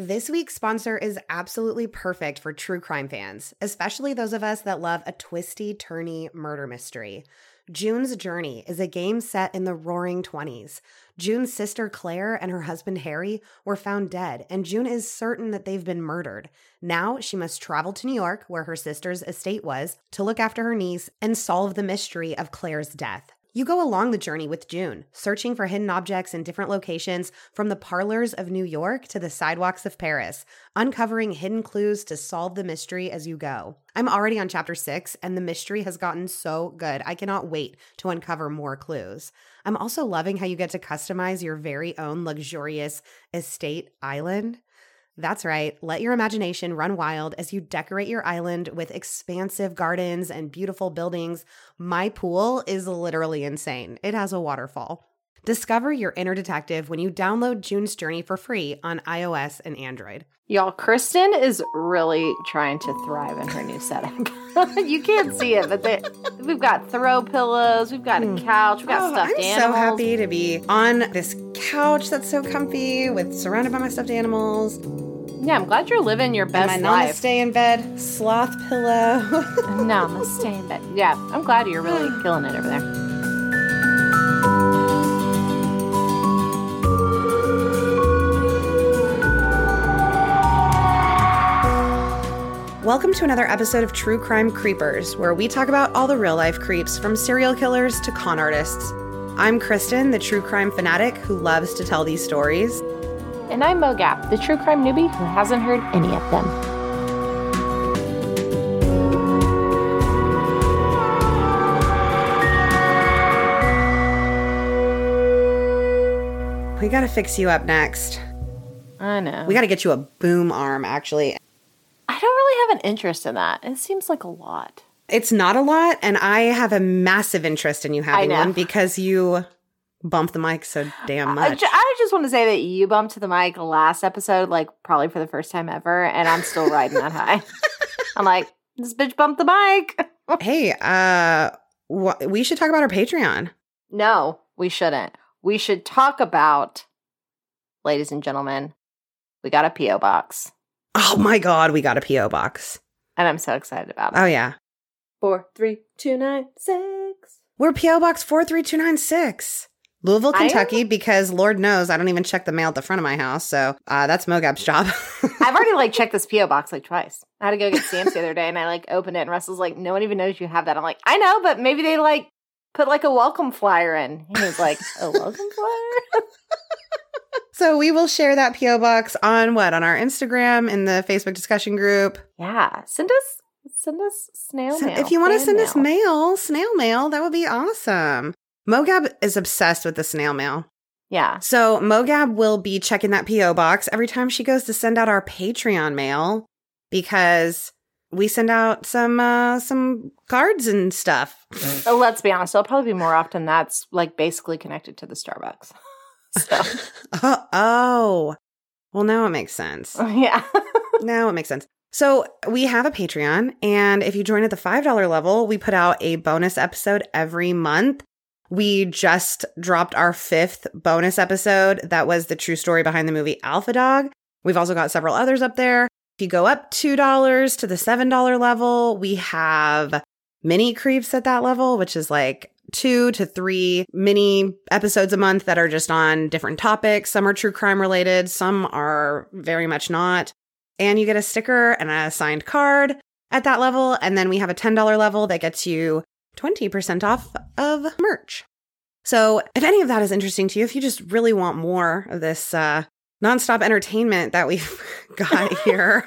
This week's sponsor is absolutely perfect for true crime fans, especially those of us that love a twisty, turny murder mystery. June's Journey is a game set in the roaring 20s. June's sister Claire and her husband Harry were found dead, and June is certain that they've been murdered. Now she must travel to New York, where her sister's estate was, to look after her niece and solve the mystery of Claire's death. You go along the journey with June, searching for hidden objects in different locations from the parlors of New York to the sidewalks of Paris, uncovering hidden clues to solve the mystery as you go. I'm already on chapter 6, and the mystery has gotten so good. I cannot wait to uncover more clues. I'm also loving how you get to customize your very own luxurious estate island. That's right. Let your imagination run wild as you decorate your island with expansive gardens and beautiful buildings. My pool is literally insane. It has a waterfall. Discover your inner detective when you download June's Journey for free on iOS and Android. Y'all, Kristen is really trying to thrive in her new setup. You can't see it, but we've got throw pillows, we've got a couch, we've got stuffed animals. I'm so happy to be on this couch that's so comfy, with surrounded by my stuffed animals. Yeah, I'm glad you're living your best life. Namaste in bed, sloth pillow. Namaste in bed. Yeah, I'm glad you're really killing it over there. Welcome to another episode of True Crime Creepers, where we talk about all the real life creeps, from serial killers to con artists. I'm Kristen, the true crime fanatic who loves to tell these stories. And I'm Mo Gap, the true crime newbie who hasn't heard any of them. We gotta fix you up next. I know. We gotta get you a boom arm, actually. I don't really have an interest in that. It seems like a lot. It's not a lot, and I have a massive interest in you having one because you bump the mic so damn much. I just want to say that you bumped the mic last episode, like probably for the first time ever, and I'm still riding that high. I'm like, this bitch bumped the mic. Hey, we should talk about our Patreon. No, we shouldn't. We should talk about, ladies and gentlemen, we got a P.O. box. Oh my God, we got a P.O. box. And I'm so excited about it. Oh, yeah. 43296. We're P.O. Box 43296. Louisville, Kentucky, because Lord knows I don't even check the mail at the front of my house. So that's Mogab's job. I've already checked this P.O. box twice. I had to go get stamps the other day, and I opened it, and Russell's like, no one even knows you have that. I'm like, I know, but maybe they put a welcome flyer in. He was like, a welcome flyer? So we will share that P.O. box on what? On our Instagram, in the Facebook discussion group. Yeah. Send us snail mail. If you want to send us mail, snail mail, that would be awesome. Mogab is obsessed with the snail mail. Yeah. So Mogab will be checking that P.O. box every time she goes to send out our Patreon mail, because we send out some cards and stuff. Oh, let's be honest. It'll probably be more often that's basically connected to the Starbucks. So. Oh, well, now it makes sense. Oh, yeah. Now it makes sense. So we have a Patreon, and if you join at the $5 level, we put out a bonus episode every month. We just dropped our 5th bonus episode. That was the true story behind the movie Alpha Dog. We've also got several others up there. If you go up $2 to the $7 level, we have mini creeps at that level, which is 2 to 3 mini episodes a month that are just on different topics. Some are true crime related, some are very much not. And you get a sticker and a signed card at that level. And then we have a $10 level that gets you 20% off of merch. So if any of that is interesting to you, if you just really want more of this nonstop entertainment that we've got here,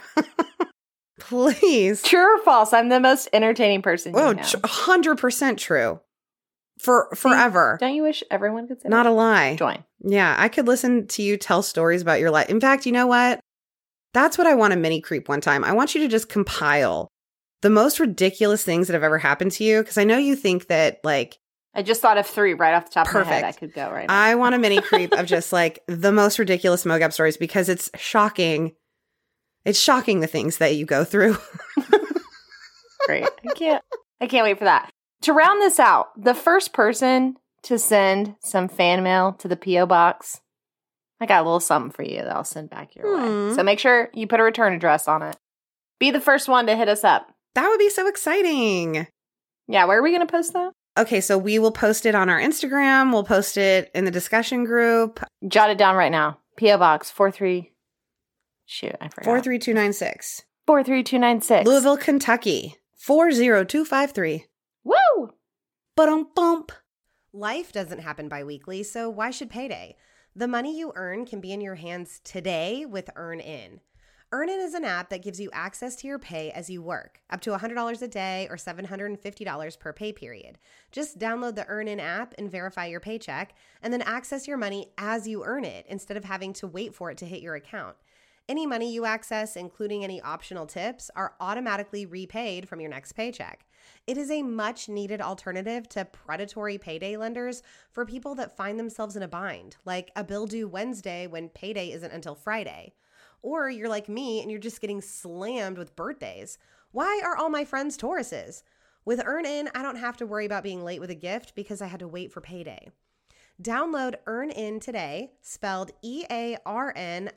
please. True or false? I'm the most entertaining person you know. 100% true. Forever. Don't you wish everyone could say Not that? A lie. Join. Yeah, I could listen to you tell stories about your life. In fact, you know what? That's what I want a mini creep one time. I want you to just compile the most ridiculous things that have ever happened to you, because I know you think that I just thought of 3 right off the top of my head. I could go right now. I want a mini creep of just the most ridiculous Mogab stories, because it's shocking. It's shocking the things that you go through. Great. I can't wait for that. To round this out, the first person to send some fan mail to the P.O. box, I got a little something for you that I'll send back your way. So make sure you put a return address on it. Be the first one to hit us up. That would be so exciting. Yeah, where are we going to post that? Okay, so we will post it on our Instagram. We'll post it in the discussion group. Jot it down right now. P.O. Box 43. Shoot, I forgot. 43296. 43296. Louisville, Kentucky. 40253. Woo! Ba-dum-bump. Life doesn't happen bi-weekly, so why should payday? The money you earn can be in your hands today with EarnIn. EarnIn is an app that gives you access to your pay as you work, up to $100 a day or $750 per pay period. Just download the EarnIn app and verify your paycheck, and then access your money as you earn it instead of having to wait for it to hit your account. Any money you access, including any optional tips, are automatically repaid from your next paycheck. It is a much-needed alternative to predatory payday lenders for people that find themselves in a bind, like a bill due Wednesday when payday isn't until Friday. Or you're like me and you're just getting slammed with birthdays. Why are all my friends Tauruses? With EarnIn, I don't have to worry about being late with a gift because I had to wait for payday. Download EarnIn today, spelled EarnIn,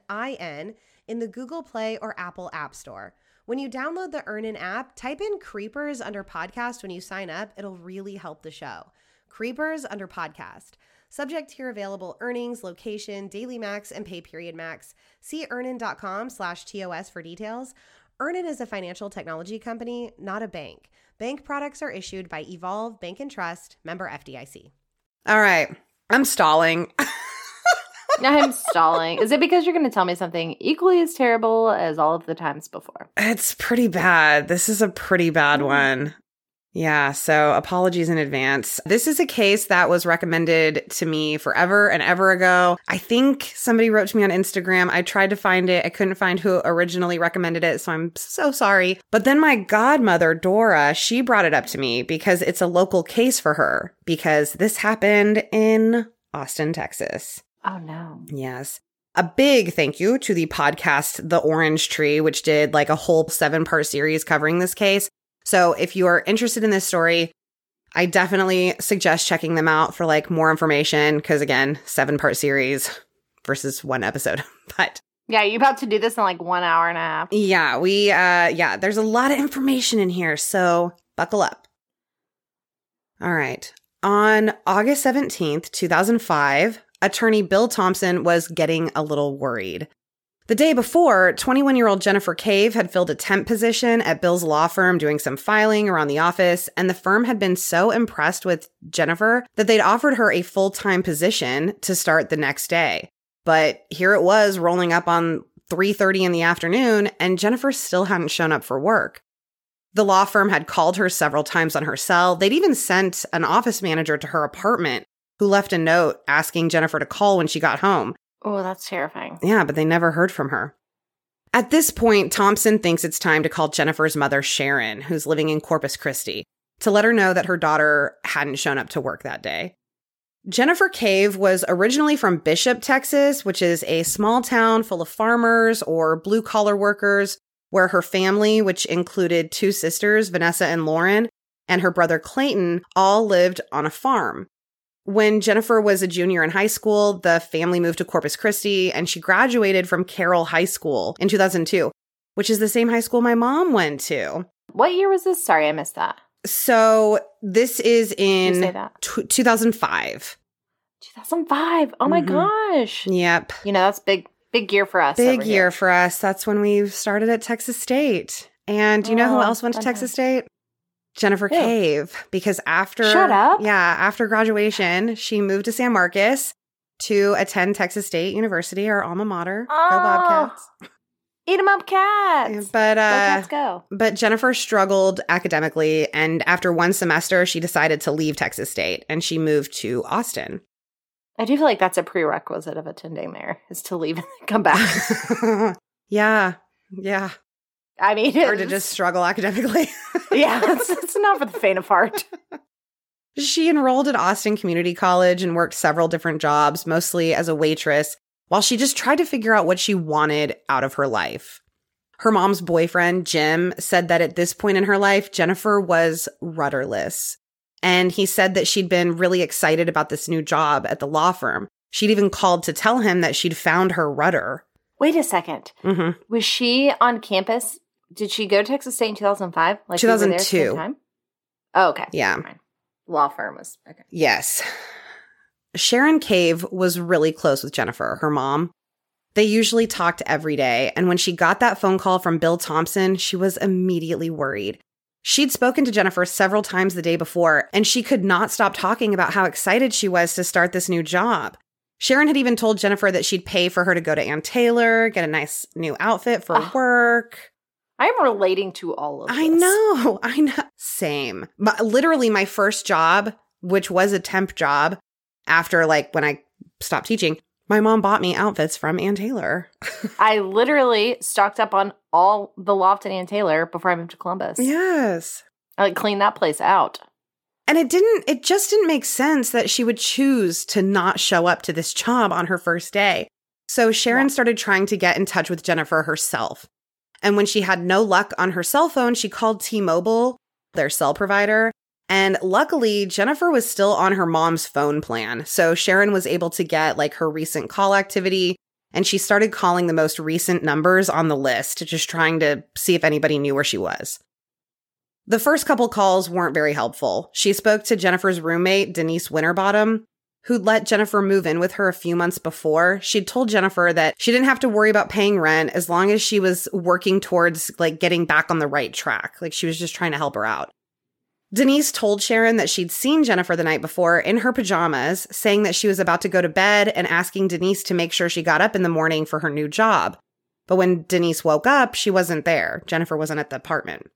in the Google Play or Apple App Store. When you download the EarnIn app, type in Creepers under podcast when you sign up. It'll really help the show. Creepers under podcast. Subject to your available earnings, location, daily max, and pay period max. See earnin.com/TOS for details. EarnIn is a financial technology company, not a bank. Bank products are issued by Evolve Bank and Trust, member FDIC. All right. I'm stalling. I'm stalling. Is it because you're going to tell me something equally as terrible as all of the times before? It's pretty bad. This is a pretty bad one. Yeah, so apologies in advance. This is a case that was recommended to me forever and ever ago. I think somebody wrote to me on Instagram. I tried to find it. I couldn't find who originally recommended it, so I'm so sorry. But then my godmother, Dora, she brought it up to me because it's a local case for her because this happened in Austin, Texas. Oh, no. Yes. A big thank you to the podcast, The Orange Tree, which did like a whole 7-part series covering this case. So if you are interested in this story, I definitely suggest checking them out for like more information because, again, 7-part series versus 1 episode. But yeah, you're about to do this in like 1 hour and a half. Yeah, yeah, there's a lot of information in here. So buckle up. All right. On August 17th, 2005, attorney Bill Thompson was getting a little worried. The day before, 21-year-old Jennifer Cave had filled a temp position at Bill's law firm doing some filing around the office, and the firm had been so impressed with Jennifer that they'd offered her a full-time position to start the next day. But here it was rolling up on 3:30 in the afternoon, and Jennifer still hadn't shown up for work. The law firm had called her several times on her cell. They'd even sent an office manager to her apartment who left a note asking Jennifer to call when she got home. Oh, that's terrifying. Yeah, but they never heard from her. At this point, Thompson thinks it's time to call Jennifer's mother, Sharon, who's living in Corpus Christi, to let her know that her daughter hadn't shown up to work that day. Jennifer Cave was originally from Bishop, Texas, which is a small town full of farmers or blue-collar workers, where her family, which included 2 sisters, Vanessa and Lauren, and her brother Clayton, all lived on a farm. When Jennifer was a junior in high school, the family moved to Corpus Christi, and she graduated from Carroll High School in 2002, which is the same high school my mom went to. What year was this? Sorry, I missed that. So this is in 2005. 2005. Oh, my gosh. Yep. You know, that's big year for us. Big year for us. That's when we started at Texas State. And do you know who else went to Texas State? Jennifer Cave, because after graduation, she moved to San Marcos to attend Texas State University, our alma mater. Oh, go Bobcats. Eat 'em up, cats. But, go, cats, go. But Jennifer struggled academically, and after 1 semester, she decided to leave Texas State, and she moved to Austin. I do feel like that's a prerequisite of attending there, is to leave and come back. Yeah. I mean, or to just struggle academically. Yeah, it's not for the faint of heart. She enrolled at Austin Community College and worked several different jobs, mostly as a waitress, while she just tried to figure out what she wanted out of her life. Her mom's boyfriend, Jim, said that at this point in her life, Jennifer was rudderless. And he said that she'd been really excited about this new job at the law firm. She'd even called to tell him that she'd found her rudder. Wait a second. Mm-hmm. Was she on campus? Did she go to Texas State in 2005? Like 2002. We were there at the same time? Oh, okay. Yeah. Law firm was – okay. Yes. Sharon Cave was really close with Jennifer, her mom. They usually talked every day, and when she got that phone call from Bill Thompson, she was immediately worried. She'd spoken to Jennifer several times the day before, and she could not stop talking about how excited she was to start this new job. Sharon had even told Jennifer that she'd pay for her to go to Ann Taylor, get a nice new outfit for work. I'm relating to all of this. I know. Same. But literally my first job, which was a temp job, after like when I stopped teaching, my mom bought me outfits from Ann Taylor. I literally stocked up on all the loft in Ann Taylor before I moved to Columbus. Yes. I cleaned that place out. And it just didn't make sense that she would choose to not show up to this job on her first day. So Sharon started trying to get in touch with Jennifer herself. And when she had no luck on her cell phone, she called T-Mobile, their cell provider. And luckily, Jennifer was still on her mom's phone plan. So Sharon was able to get like her recent call activity. And she started calling the most recent numbers on the list, just trying to see if anybody knew where she was. The first couple calls weren't very helpful. She spoke to Jennifer's roommate, Denise Winterbottom, who'd let Jennifer move in with her a few months before. She'd told Jennifer that she didn't have to worry about paying rent as long as she was working towards like getting back on the right track. Like she was just trying to help her out. Denise told Sharon that she'd seen Jennifer the night before in her pajamas, saying that she was about to go to bed and asking Denise to make sure she got up in the morning for her new job. But when Denise woke up, she wasn't there. Jennifer wasn't at the apartment.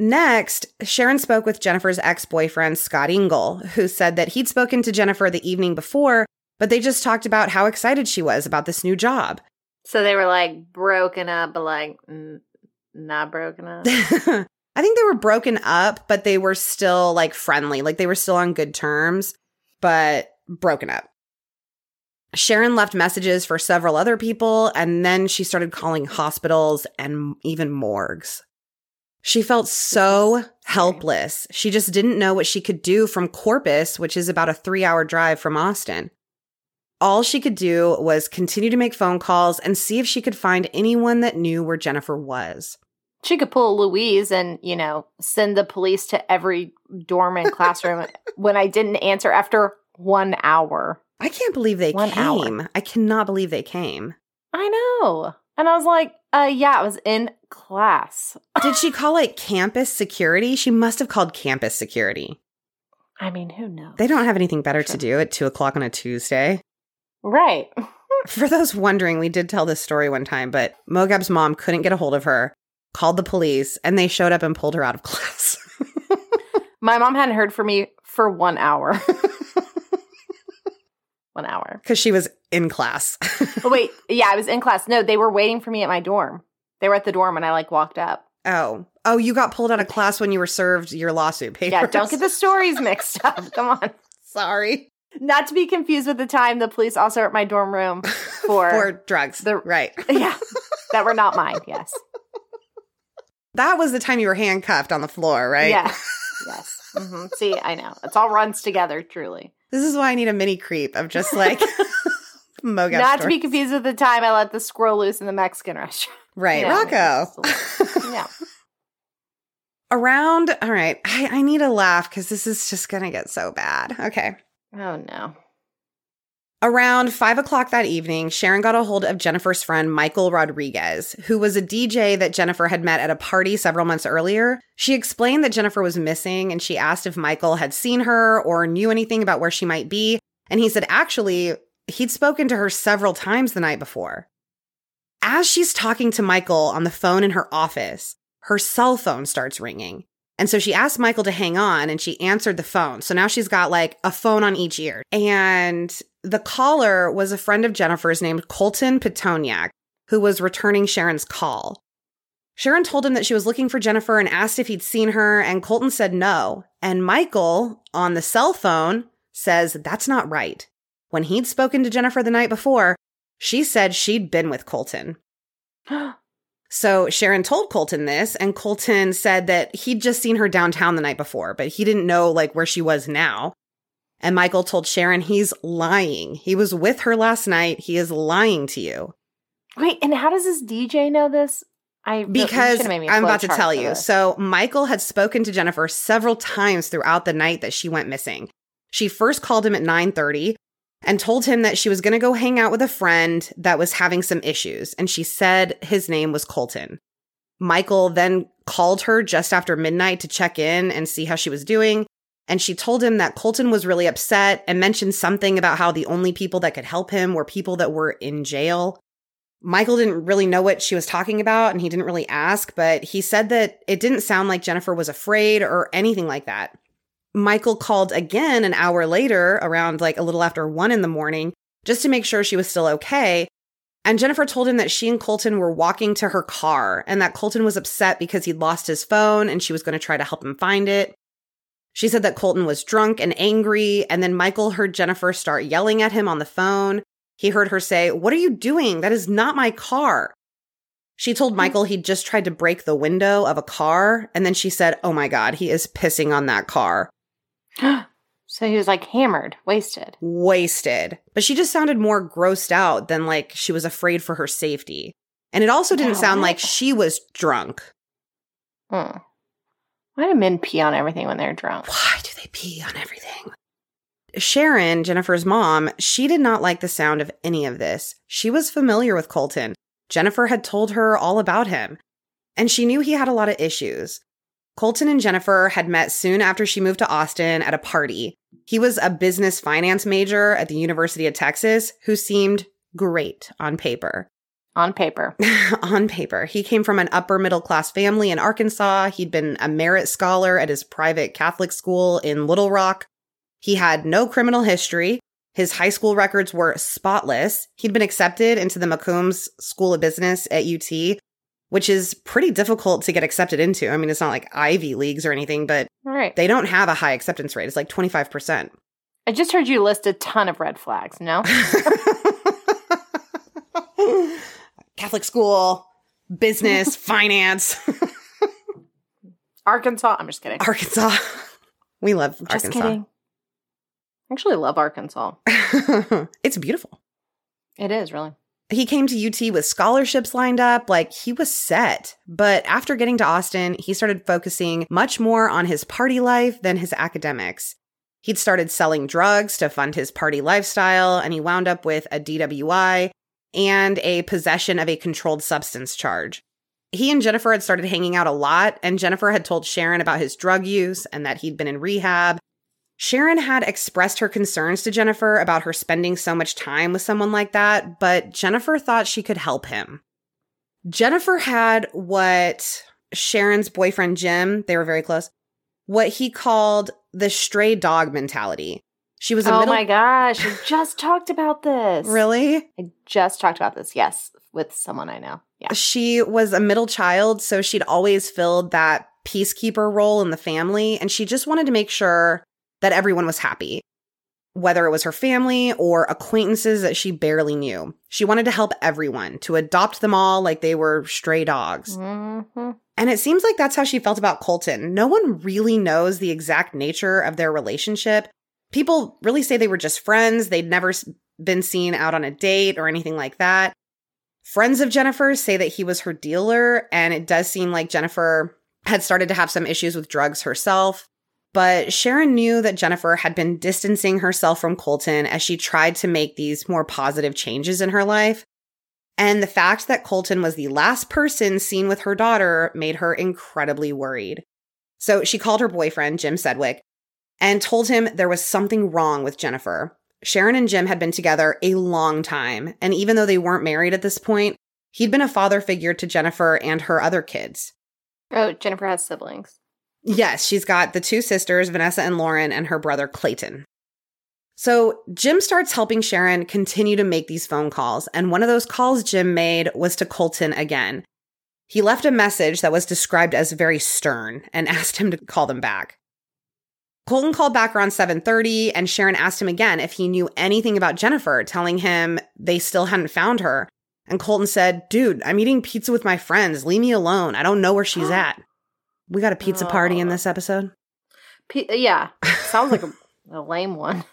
Next, Sharon spoke with Jennifer's ex-boyfriend, Scott Engel, who said that he'd spoken to Jennifer the evening before, but they just talked about how excited she was about this new job. So they were like broken up, but like not broken up. I think they were broken up, but they were still like friendly. Like they were still on good terms, but broken up. Sharon left messages for several other people, and then she started calling hospitals and even morgues. She felt so helpless. She just didn't know what she could do from Corpus, which is about a 3-hour drive from Austin. All she could do was continue to make phone calls and see if she could find anyone that knew where Jennifer was. She could pull Louise and, you know, send the police to every dorm and classroom when I didn't answer after 1 hour. I can't believe they came. I cannot believe they came. I know. And I was like, yeah, I was in class. Did she call like campus security? She must have called campus security. I mean, who knows? They don't have anything better to do at 2:00 on a Tuesday. Right. For those wondering, we did tell this story one time, but Mogab's mom couldn't get a hold of her. Called the police, and they showed up and pulled her out of class. My mom hadn't heard from me for 1 hour. 1 hour. Because she was in class. Oh, wait. Yeah, I was in class. No, they were waiting for me at my dorm. They were at the dorm when I, like, walked up. Oh, you got pulled out of class when you were served your lawsuit papers. Yeah, don't get the stories mixed up. Come on. Sorry. Not to be confused with the time the police also were at my dorm room for... for drugs. Right. Yeah. That were not mine, yes. That was the time you were handcuffed on the floor, right? Yeah. Yes. Mm-hmm. See, I know. It all runs together, truly. This is why I need a mini creep of just like Mogab Not stories. To be confused with the time I let the squirrel loose in the Mexican restaurant. Right. You know, Rocco. Yeah. Around, all right. I need a laugh because this is just going to get so bad. Okay. Oh, no. Around 5:00 that evening, Sharon got a hold of Jennifer's friend Michael Rodriguez, who was a DJ that Jennifer had met at a party several months earlier. She explained that Jennifer was missing, and she asked if Michael had seen her or knew anything about where she might be. And he said, actually, he'd spoken to her several times the night before. As she's talking to Michael on the phone in her office, her cell phone starts ringing. And so she asked Michael to hang on, and she answered the phone. So now she's got, like, a phone on each ear. And the caller was a friend of Jennifer's named Colton Pitonyak, who was returning Sharon's call. Sharon told him that she was looking for Jennifer and asked if he'd seen her, and Colton said no. And Michael, on the cell phone, says that's not right. When he'd spoken to Jennifer the night before, she said she'd been with Colton. So Sharon told Colton this, and Colton said that he'd just seen her downtown the night before, but he didn't know like where she was now. And Michael told Sharon, he's lying. He was with her last night. He is lying to you. Wait, and how does this DJ know this? Because I'm about to tell you. So Michael had spoken to Jennifer several times throughout the night that she went missing. She first called him at 9:30 and told him that she was going to go hang out with a friend that was having some issues. And she said his name was Colton. Michael then called her just after midnight to check in and see how she was doing. And she told him that Colton was really upset and mentioned something about how the only people that could help him were people that were in jail. Michael didn't really know what she was talking about, and he didn't really ask, but he said that it didn't sound like Jennifer was afraid or anything like that. Michael called again an hour later, around like a little after 1 a.m, just to make sure she was still okay. And Jennifer told him that she and Colton were walking to her car and that Colton was upset because he'd lost his phone and she was going to try to help him find it. She said that Colton was drunk and angry, and then Michael heard Jennifer start yelling at him on the phone. He heard her say, "What are you doing? That is not my car." She told Michael he'd just tried to break the window of a car, and then she said, "Oh my God, he is pissing on that car." So he was like hammered, wasted. Wasted. But she just sounded more grossed out than like she was afraid for her safety. And it also didn't sound like she was drunk. Hmm. Why do men pee on everything when they're drunk? Why do they pee on everything? Sharon, Jennifer's mom, she did not like the sound of any of this. She was familiar with Colton. Jennifer had told her all about him, and she knew he had a lot of issues. Colton and Jennifer had met soon after she moved to Austin at a party. He was a business finance major at the University of Texas who seemed great on paper. On paper. On paper. He came from an upper middle class family in Arkansas. He'd been a merit scholar at his private Catholic school in Little Rock. He had no criminal history. His high school records were spotless. He'd been accepted into the McCombs School of Business at UT, which is pretty difficult to get accepted into. I mean, it's not like Ivy Leagues or anything, but They don't have a high acceptance rate. It's like 25%. I just heard you list a ton of red flags, no? Catholic school, business, finance. Arkansas. I'm just kidding. Arkansas. We love Arkansas. Just kidding. Actually love Arkansas. It's beautiful. It is, really. He came to UT with scholarships lined up. Like, he was set. But after getting to Austin, he started focusing much more on his party life than his academics. He'd started selling drugs to fund his party lifestyle, and he wound up with a DWI and a possession of a controlled substance charge. He and Jennifer had started hanging out a lot, and Jennifer had told Sharon about his drug use and that he'd been in rehab. Sharon had expressed her concerns to Jennifer about her spending so much time with someone like that, but Jennifer thought she could help him. Jennifer had what Sharon's boyfriend Jim, they were very close, what he called the stray dog mentality. She was my gosh, I just talked about this. Really? I just talked about this, yes, with someone I know. Yeah. She was a middle child, so she'd always filled that peacekeeper role in the family, and she just wanted to make sure that everyone was happy, whether it was her family or acquaintances that she barely knew. She wanted to help everyone, to adopt them all like they were stray dogs. Mm-hmm. And it seems like that's how she felt about Colton. No one really knows the exact nature of their relationship. People really say they were just friends. They'd never been seen out on a date or anything like that. Friends of Jennifer's say that he was her dealer, and it does seem like Jennifer had started to have some issues with drugs herself. But Sharon knew that Jennifer had been distancing herself from Colton as she tried to make these more positive changes in her life. And the fact that Colton was the last person seen with her daughter made her incredibly worried. So she called her boyfriend, Jim Sedwick, and told him there was something wrong with Jennifer. Sharon and Jim had been together a long time, and even though they weren't married at this point, he'd been a father figure to Jennifer and her other kids. Oh, Jennifer has siblings. Yes, she's got the two sisters, Vanessa and Lauren, and her brother, Clayton. So Jim starts helping Sharon continue to make these phone calls, and one of those calls Jim made was to Colton again. He left a message that was described as very stern and asked him to call them back. Colton called back around 7:30, and Sharon asked him again if he knew anything about Jennifer, telling him they still hadn't found her. And Colton said, "Dude, I'm eating pizza with my friends. Leave me alone. I don't know where she's at." We got a pizza party in this episode? Yeah. Sounds like a A lame one.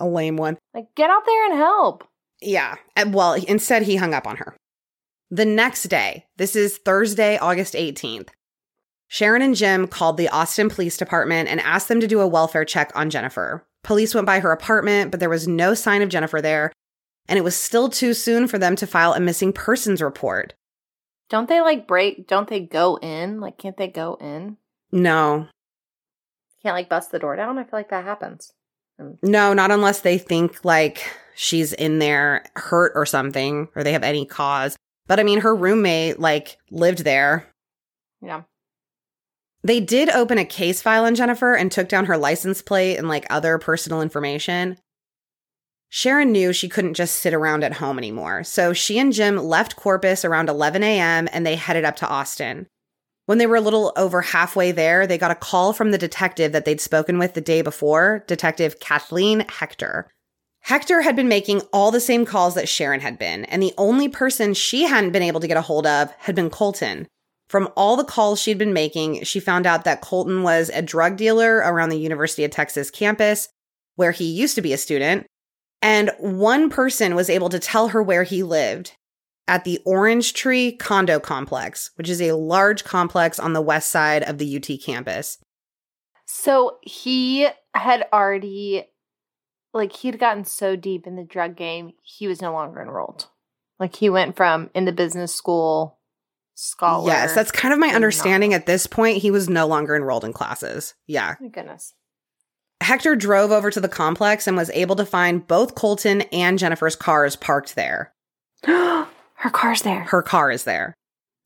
A lame one. Like, get out there and help. Yeah. Well, instead he hung up on her. The next day, this is Thursday, August 18th, Sharon and Jim called the Austin Police Department and asked them to do a welfare check on Jennifer. Police went by her apartment, but there was no sign of Jennifer there, and it was still too soon for them to file a missing persons report. Don't they, like, break? Don't they go in? Like, can't they go in? No. Can't, like, bust the door down? I feel like that happens. No, not unless they think, like, she's in there hurt or something, or they have any cause. But, I mean, her roommate, like, lived there. Yeah. They did open a case file on Jennifer and took down her license plate and, like, other personal information. Sharon knew she couldn't just sit around at home anymore, so she and Jim left Corpus around 11 a.m. and they headed up to Austin. When they were a little over halfway there, they got a call from the detective that they'd spoken with the day before, Detective Kathleen Hector. Hector had been making all the same calls that Sharon had been, and the only person she hadn't been able to get a hold of had been Colton. From all the calls she'd been making, she found out that Colton was a drug dealer around the University of Texas campus, where he used to be a student. And one person was able to tell her where he lived, at the Orange Tree condo complex, which is a large complex on the west side of the UT campus. So he had already, like, he'd gotten so deep in the drug game, he was no longer enrolled. Like, he went from in the business school scholar. Yes, that's kind of my understanding at this point. He was no longer enrolled in classes. Yeah. Oh, my goodness. Hector drove over to the complex and was able to find both Colton and Jennifer's cars parked there. Her car's there. Her car is there.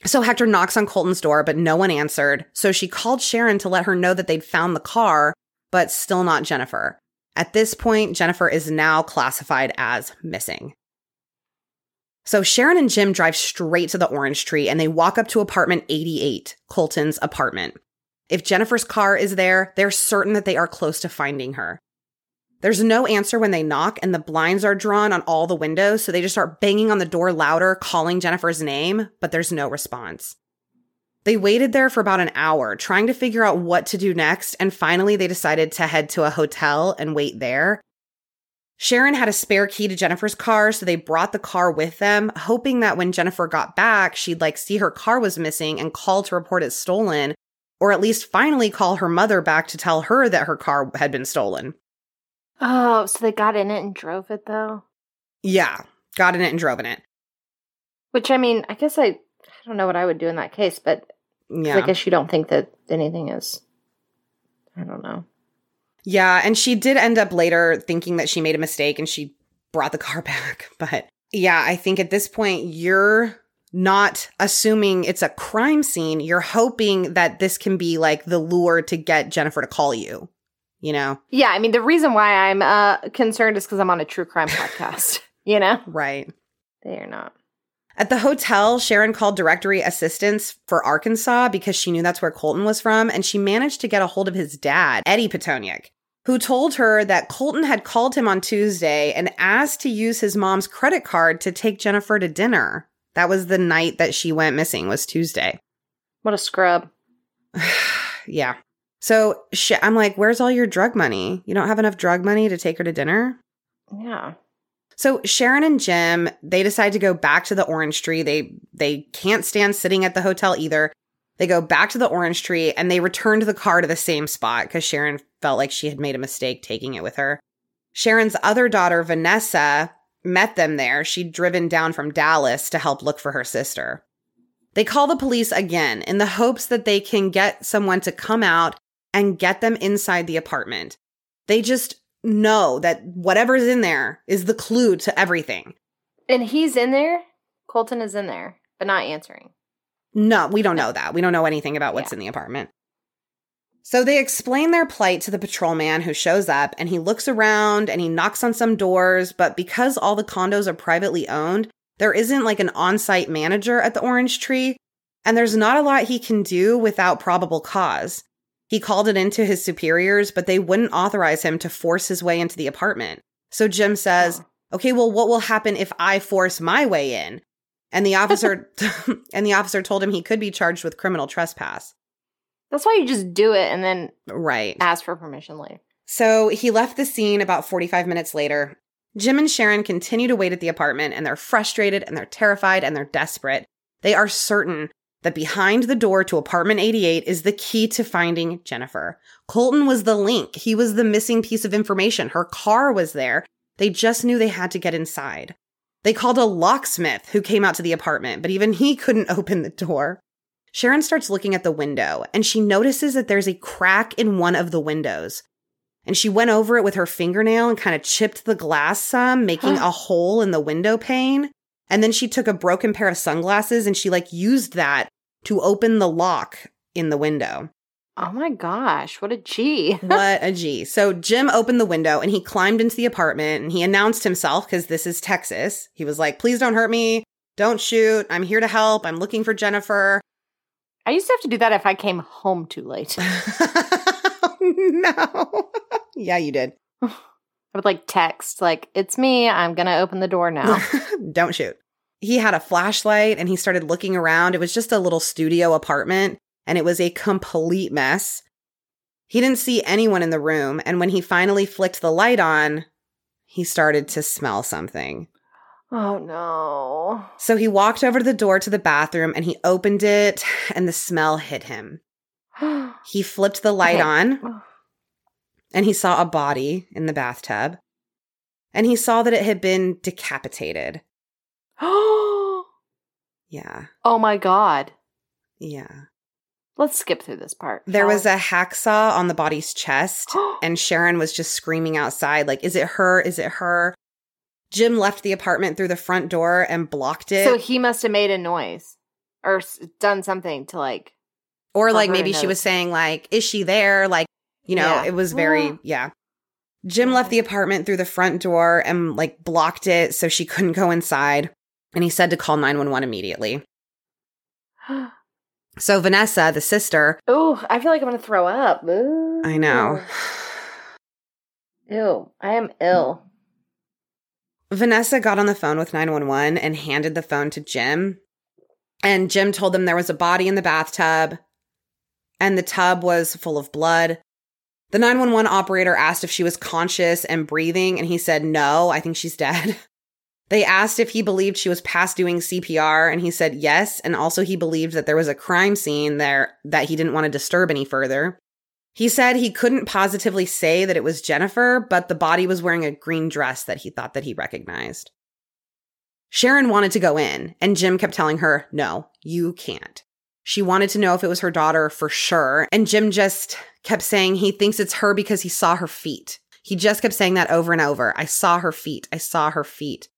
So Hector knocks on Colton's door, but no one answered. So she called Sharon to let her know that they'd found the car, but still not Jennifer. At this point, Jennifer is now classified as missing. So Sharon and Jim drive straight to the Orange Tree and they walk up to apartment 88, Colton's apartment. If Jennifer's car is there, they're certain that they are close to finding her. There's no answer when they knock, and the blinds are drawn on all the windows, so they just start banging on the door louder, calling Jennifer's name, but there's no response. They waited there for about an hour, trying to figure out what to do next, and finally they decided to head to a hotel and wait there. Sharon had a spare key to Jennifer's car, so they brought the car with them, hoping that when Jennifer got back, she'd, like, see her car was missing and call to report it stolen, or at least finally call her mother back to tell her that her car had been stolen. Oh, so they got in it and drove it, though? Yeah, got in it and drove in it. Which, I mean, I guess I don't know what I would do in that case, but yeah. I guess you don't think that anything is, I don't know. Yeah, and she did end up later thinking that she made a mistake and she brought the car back. But yeah, I think at this point, you're not assuming it's a crime scene, you're hoping that this can be, like, the lure to get Jennifer to call you, you know? Yeah, I mean, the reason why I'm concerned is because I'm on a true crime podcast, you know? Right. They are not. At the hotel, Sharon called directory assistance for Arkansas because she knew that's where Colton was from, and she managed to get a hold of his dad, Eddie Pitonyak, who told her that Colton had called him on Tuesday and asked to use his mom's credit card to take Jennifer to dinner. That was the night that she went missing, was Tuesday. What a scrub. Yeah. So I'm like, where's all your drug money? You don't have enough drug money to take her to dinner? Yeah. So Sharon and Jim, they decide to go back to the Orange Tree. They can't stand sitting at the hotel either. They go back to the Orange Tree and they return to the car to the same spot because Sharon felt like she had made a mistake taking it with her. Sharon's other daughter, Vanessa, met them there. She'd driven down from Dallas to help look for her sister. They call the police again in the hopes that they can get someone to come out and get them inside the apartment. They just know that whatever's in there is the clue to everything. And he's in there? Colton is in there, but not answering. No, we don't know that. We don't know anything about what's in the apartment. So they explain their plight to the patrolman who shows up, and he looks around and he knocks on some doors, but because all the condos are privately owned, there isn't, like, an on-site manager at the Orange Tree, and there's not a lot he can do without probable cause. He called it into his superiors, but they wouldn't authorize him to force his way into the apartment. So Jim says, okay, well, what will happen if I force my way in? And the officer told him he could be charged with criminal trespass. That's why you just do it and then ask for permission later. So he left the scene about 45 minutes later. Jim and Sharon continue to wait at the apartment, and they're frustrated, and they're terrified, and they're desperate. They are certain that behind the door to apartment 88 is the key to finding Jennifer. Colton was the link. He was the missing piece of information. Her car was there. They just knew they had to get inside. They called a locksmith who came out to the apartment, but even he couldn't open the door. Sharon starts looking at the window, and she notices that there's a crack in one of the windows. And she went over it with her fingernail and kind of chipped the glass some, making a hole in the window pane. And then she took a broken pair of sunglasses and she used that to open the lock in the window. Oh my gosh, what a G. What a G. So Jim opened the window and he climbed into the apartment and he announced himself because this is Texas. He was like, please don't hurt me. Don't shoot. I'm here to help. I'm looking for Jennifer. I used to have to do that if I came home too late. No. Yeah, you did. I would text, it's me. I'm going to open the door now. Don't shoot. He had a flashlight and he started looking around. It was just a little studio apartment and it was a complete mess. He didn't see anyone in the room. And when he finally flicked the light on, he started to smell something. Oh, no. So he walked over to the door to the bathroom and he opened it and the smell hit him. He flipped the light on and he saw a body in the bathtub and he saw that it had been decapitated. Oh, yeah. Oh, my God. Yeah. Let's skip through this part. There was a hacksaw on the body's chest and Sharon was just screaming outside is it her? Is it her? Jim left the apartment through the front door and blocked it. So he must have made a noise or done something to Or maybe she was saying is she there? It was very, yeah. Jim left the apartment through the front door and blocked it so she couldn't go inside. And he said to call 911 immediately. So Vanessa, the sister. Oh, I feel like I'm going to throw up. Ooh. I know. Ew, I am ill. Vanessa got on the phone with 911 and handed the phone to Jim. And Jim told them there was a body in the bathtub. And the tub was full of blood. The 911 operator asked if she was conscious and breathing, and he said, no, I think she's dead. They asked if he believed she was past doing CPR, and he said yes, and also he believed that there was a crime scene there that he didn't want to disturb any further. He said he couldn't positively say that it was Jennifer, but the body was wearing a green dress that he thought that he recognized. Sharon wanted to go in, and Jim kept telling her, no, you can't. She wanted to know if it was her daughter for sure. And Jim just kept saying he thinks it's her because he saw her feet. He just kept saying that over and over. I saw her feet. I saw her feet.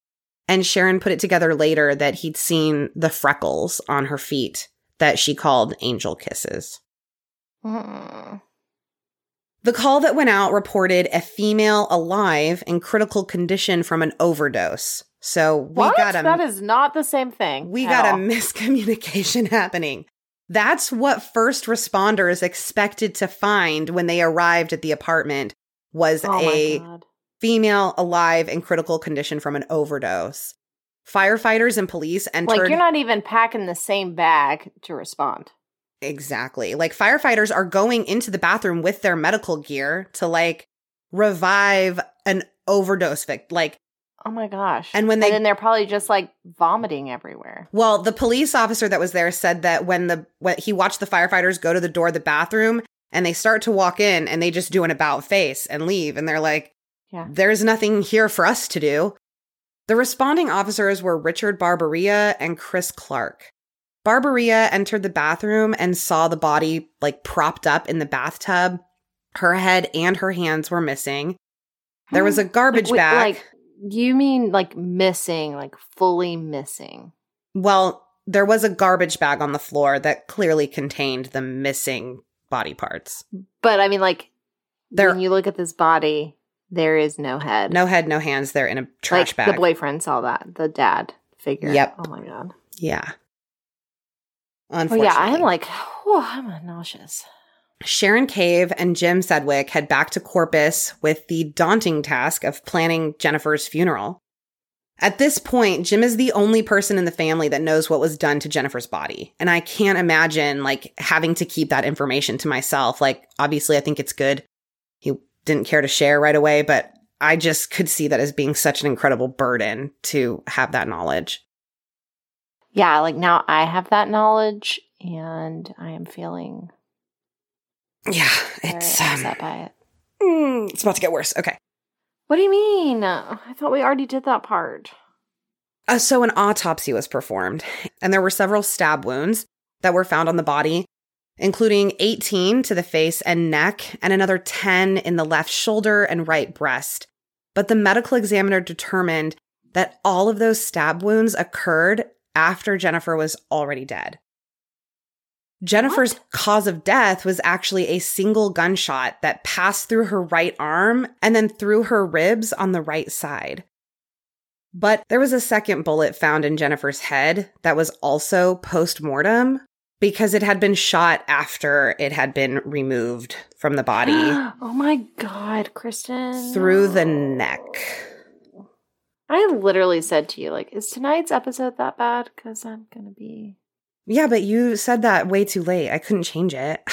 And Sharon put it together later that he'd seen the freckles on her feet that she called angel kisses. Mm. The call that went out reported a female alive in critical condition from an overdose. So we got a... That is not the same thing. We got a miscommunication happening. That's what first responders expected to find when they arrived at the apartment was a female alive in critical condition from an overdose. Firefighters and police entered... you're not even packing the same bag to respond. Exactly. Firefighters are going into the bathroom with their medical gear to, revive an overdose victim. Oh my gosh. And then they're probably just vomiting everywhere. Well, the police officer that was there said that when he watched the firefighters go to the door of the bathroom and they start to walk in and they just do an about face and leave. And they're there's nothing here for us to do. The responding officers were Richard Barberia and Chris Clark. Barberia entered the bathroom and saw the body propped up in the bathtub. Her head and her hands were missing. There was a garbage bag. You mean missing, fully missing? Well, there was a garbage bag on the floor that clearly contained the missing body parts. But I mean, when you look at this body, there is no head. No head, no hands. They're in a trash bag. The boyfriend saw that, the dad figure. Yep. Oh, my God. Yeah. Unfortunately. Oh, yeah. I'm I'm nauseous. Sharon Cave and Jim Sedwick head back to Corpus with the daunting task of planning Jennifer's funeral. At this point, Jim is the only person in the family that knows what was done to Jennifer's body. And I can't imagine having to keep that information to myself. Obviously, I think it's good he didn't care to share right away, but I just could see that as being such an incredible burden to have that knowledge. Yeah, like now I have that knowledge and I am feeling it's upset by it. It's about to get worse. Okay. What do you mean? I thought we already did that part. So an autopsy was performed, and there were several stab wounds that were found on the body, including 18 to the face and neck and another 10 in the left shoulder and right breast. But the medical examiner determined that all of those stab wounds occurred after Jennifer was already dead. Jennifer's cause of death was actually a single gunshot that passed through her right arm and then through her ribs on the right side. But there was a second bullet found in Jennifer's head that was also post-mortem because it had been shot after it had been removed from the body. Oh my God, Kristen. Through the neck. I literally said to you, like, is tonight's episode that bad? Because I'm going to be... Yeah, but you said that way too late. I couldn't change it.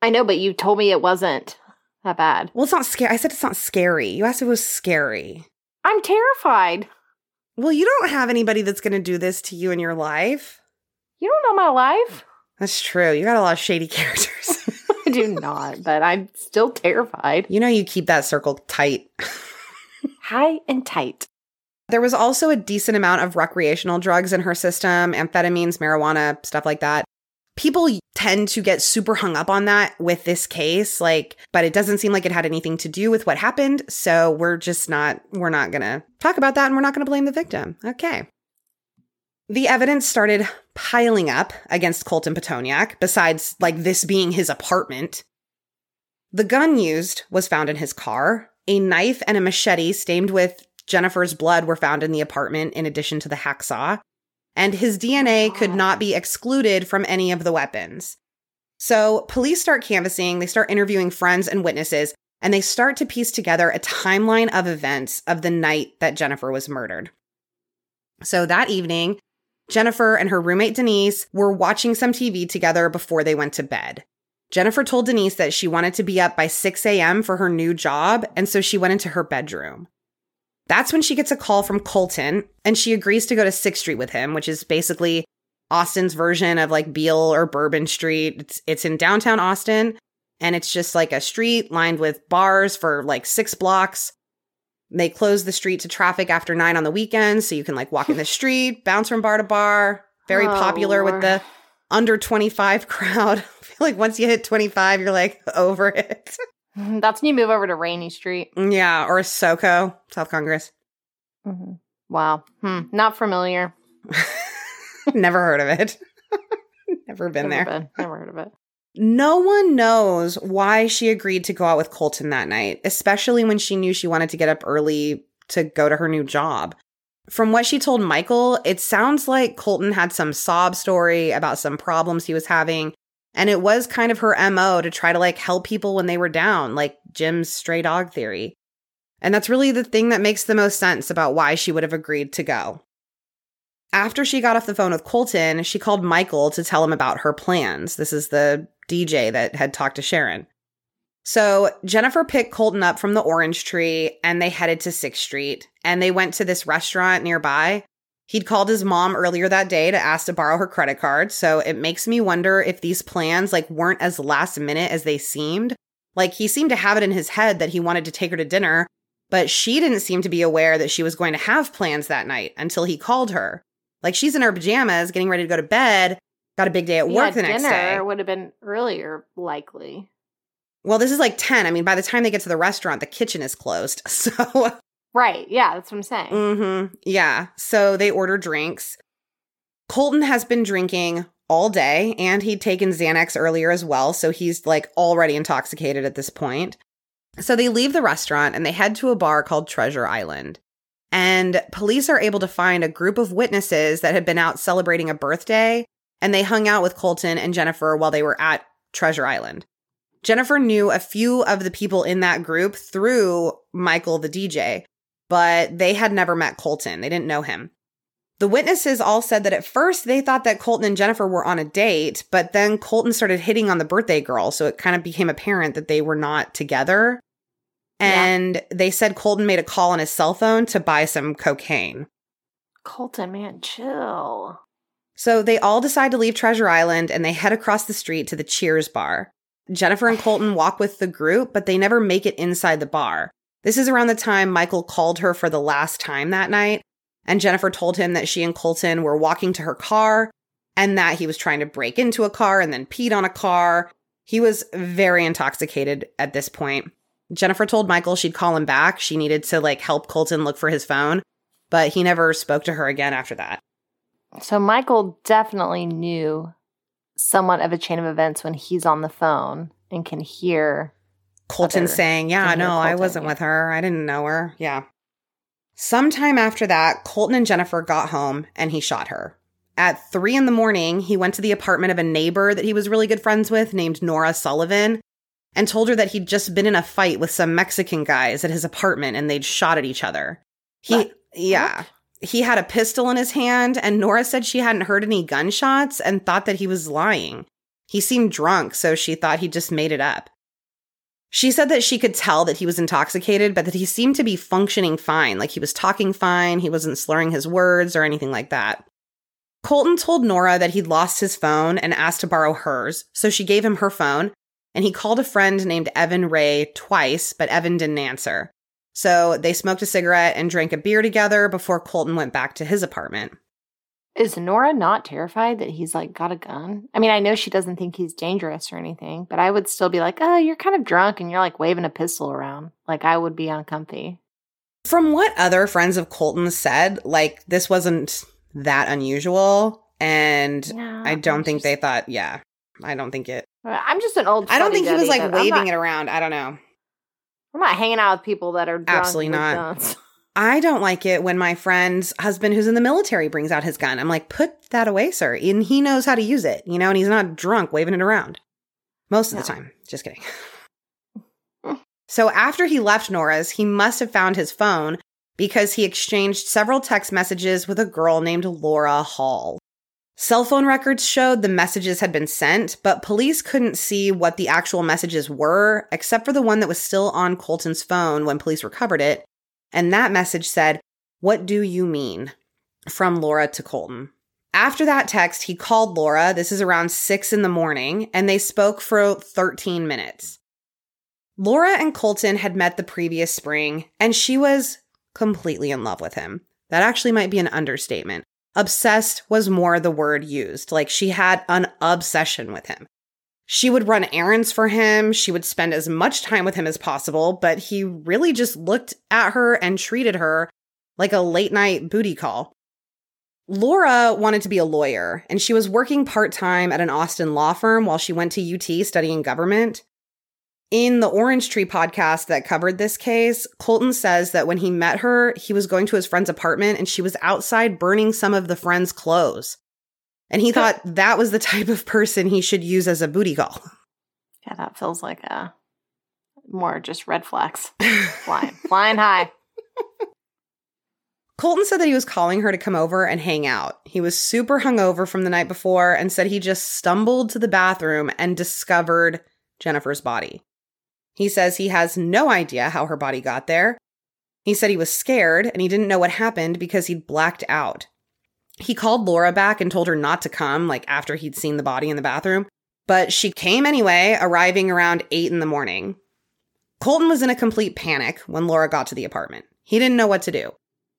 I know, but you told me it wasn't that bad. Well, it's not scary. I said it's not scary. You asked if it was scary. I'm terrified. Well, you don't have anybody that's going to do this to you in your life. You don't know my life. That's true. You got a lot of shady characters. I do not, but I'm still terrified. You know you keep that circle tight. High and tight. There was also a decent amount of recreational drugs in her system, amphetamines, marijuana, stuff like that. People tend to get super hung up on that with this case, like, but it doesn't seem like it had anything to do with what happened. So we're not going to talk about that, and we're not going to blame the victim. Okay. The evidence started piling up against Colton Pitonyak, besides like this being his apartment. The gun used was found in his car. A knife and a machete stained with Jennifer's blood were found in the apartment, in addition to the hacksaw, and his DNA could not be excluded from any of the weapons. So police start canvassing, they start interviewing friends and witnesses, and they start to piece together a timeline of events of the night that Jennifer was murdered. So that evening, Jennifer and her roommate Denise were watching some TV together before they went to bed. Jennifer told Denise that she wanted to be up by 6 a.m. for her new job, and so she went into her bedroom. That's when she gets a call from Colton, and she agrees to go to 6th Street with him, which is basically Austin's version of like Beale or Bourbon Street. It's in downtown Austin, and it's just like a street lined with bars for like 6 blocks. They close the street to traffic after 9 on the weekends, so you can like walk in the street, bounce from bar to bar. Very popular with the under 25 crowd. I feel like once you hit 25, you're like over it. That's when you move over to Rainey Street. Yeah, or SoCo, South Congress. Mm-hmm. Wow. Not familiar. Never heard of it. Never heard of it. No one knows why she agreed to go out with Colton that night, especially when she knew she wanted to get up early to go to her new job. From what she told Michael, it sounds like Colton had some sob story about some problems he was having. And it was kind of her MO to try to like help people when they were down, like Jim's stray dog theory. And that's really the thing that makes the most sense about why she would have agreed to go. After she got off the phone with Colton, she called Michael to tell him about her plans. This is the DJ that had talked to Sharon. So Jennifer picked Colton up from the Orange Tree and they headed to 6th Street and they went to this restaurant nearby. He'd called his mom earlier that day to ask to borrow her credit card, so it makes me wonder if these plans like weren't as last minute as they seemed. Like he seemed to have it in his head that he wanted to take her to dinner, but she didn't seem to be aware that she was going to have plans that night until he called her. Like she's in her pajamas, getting ready to go to bed, got a big day at work the next day. Dinner would have been earlier, likely. Well, this is like 10. I mean, by the time they get to the restaurant, the kitchen is closed, so... Right. Yeah, that's what I'm saying. Mm-hmm. Yeah. So they order drinks. Colton has been drinking all day and he'd taken Xanax earlier as well. So he's like already intoxicated at this point. So they leave the restaurant and they head to a bar called Treasure Island. And police are able to find a group of witnesses that had been out celebrating a birthday. And they hung out with Colton and Jennifer while they were at Treasure Island. Jennifer knew a few of the people in that group through Michael, the DJ. But they had never met Colton. They didn't know him. The witnesses all said that at first they thought that Colton and Jennifer were on a date, but then Colton started hitting on the birthday girl, so it kind of became apparent that they were not together. And they said Colton made a call on his cell phone to buy some cocaine. Colton, man, chill. So they all decide to leave Treasure Island, and they head across the street to the Cheers bar. Jennifer and Colton walk with the group, but they never make it inside the bar. This is around the time Michael called her for the last time that night, and Jennifer told him that she and Colton were walking to her car and that he was trying to break into a car and then peed on a car. He was very intoxicated at this point. Jennifer told Michael she'd call him back. She needed to, help Colton look for his phone, but he never spoke to her again after that. So Michael definitely knew somewhat of a chain of events when he's on the phone and can hear Colton saying, I wasn't with her. I didn't know her. Yeah. Sometime after that, Colton and Jennifer got home and he shot her. At 3 a.m, he went to the apartment of a neighbor that he was really good friends with named Nora Sullivan and told her that he'd just been in a fight with some Mexican guys at his apartment and they'd shot at each other. He had a pistol in his hand, and Nora said she hadn't heard any gunshots and thought that he was lying. He seemed drunk, so she thought he just made it up. She said that she could tell that he was intoxicated, but that he seemed to be functioning fine. He was talking fine. He wasn't slurring his words or anything like that. Colton told Nora that he'd lost his phone and asked to borrow hers, so she gave him her phone, and he called a friend named Evan Ray twice, but Evan didn't answer. So they smoked a cigarette and drank a beer together before Colton went back to his apartment. Is Nora not terrified that he's, got a gun? I mean, I know she doesn't think he's dangerous or anything, but I would still be oh, you're kind of drunk and you're, waving a pistol around. I would be uncomfy. From what other friends of Colton's said, this wasn't that unusual, and I don't think it. I'm just an old. I don't think he was, waving it around. I don't know. I'm not hanging out with people that are drunk. Absolutely not. I don't like it when my friend's husband who's in the military brings out his gun. I'm like, put that away, sir. And he knows how to use it, and he's not drunk waving it around. Most of the time. Just kidding. So after he left Nora's, he must have found his phone because he exchanged several text messages with a girl named Laura Hall. Cell phone records showed the messages had been sent, but police couldn't see what the actual messages were, except for the one that was still on Colton's phone when police recovered it. And that message said, "What do you mean?" from Laura to Colton. After that text, he called Laura. This is around 6 a.m, and they spoke for 13 minutes. Laura and Colton had met the previous spring, and she was completely in love with him. That actually might be an understatement. Obsessed was more the word used. She had an obsession with him. She would run errands for him. She would spend as much time with him as possible, but he really just looked at her and treated her like a late-night booty call. Laura wanted to be a lawyer, and she was working part-time at an Austin law firm while she went to UT studying government. In the Orange Tree podcast that covered this case, Colton says that when he met her, he was going to his friend's apartment, and she was outside burning some of the friend's clothes. And he thought that was the type of person he should use as a booty call. Yeah, that feels like a more just red flags. Flying high. Colton said that he was calling her to come over and hang out. He was super hungover from the night before and said he just stumbled to the bathroom and discovered Jennifer's body. He says he has no idea how her body got there. He said he was scared and he didn't know what happened because he'd blacked out. He called Laura back and told her not to come, after he'd seen the body in the bathroom. But she came anyway, arriving around 8 a.m. Colton was in a complete panic when Laura got to the apartment. He didn't know what to do.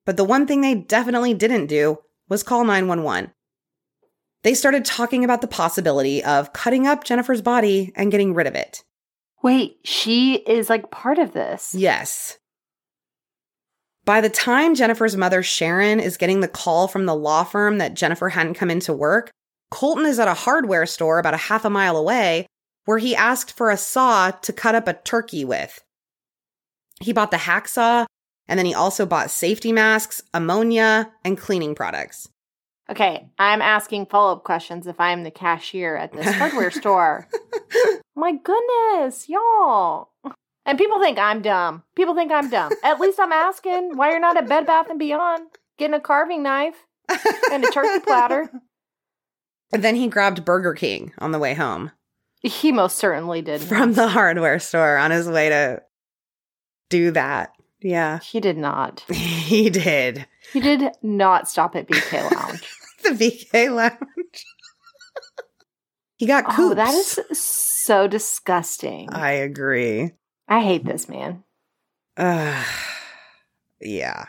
But the one thing they definitely didn't do was call 911. They started talking about the possibility of cutting up Jennifer's body and getting rid of it. Wait, she is, part of this? Yes. By the time Jennifer's mother, Sharon, is getting the call from the law firm that Jennifer hadn't come into work, Colton is at a hardware store about a half a mile away where he asked for a saw to cut up a turkey with. He bought the hacksaw, and then he also bought safety masks, ammonia, and cleaning products. Okay, I'm asking follow-up questions if I'm the cashier at this hardware store. My goodness, y'all. And people think I'm dumb. At least I'm asking why you're not at Bed Bath & Beyond getting a carving knife. and a turkey platter. And then he grabbed Burger King on the way home. He most certainly did. From the hardware store on his way to do that. Yeah. He did not. He did. He did not stop at BK Lounge. The BK Lounge. He got coops. Oh, that is so disgusting. I agree. I hate this man. Yeah.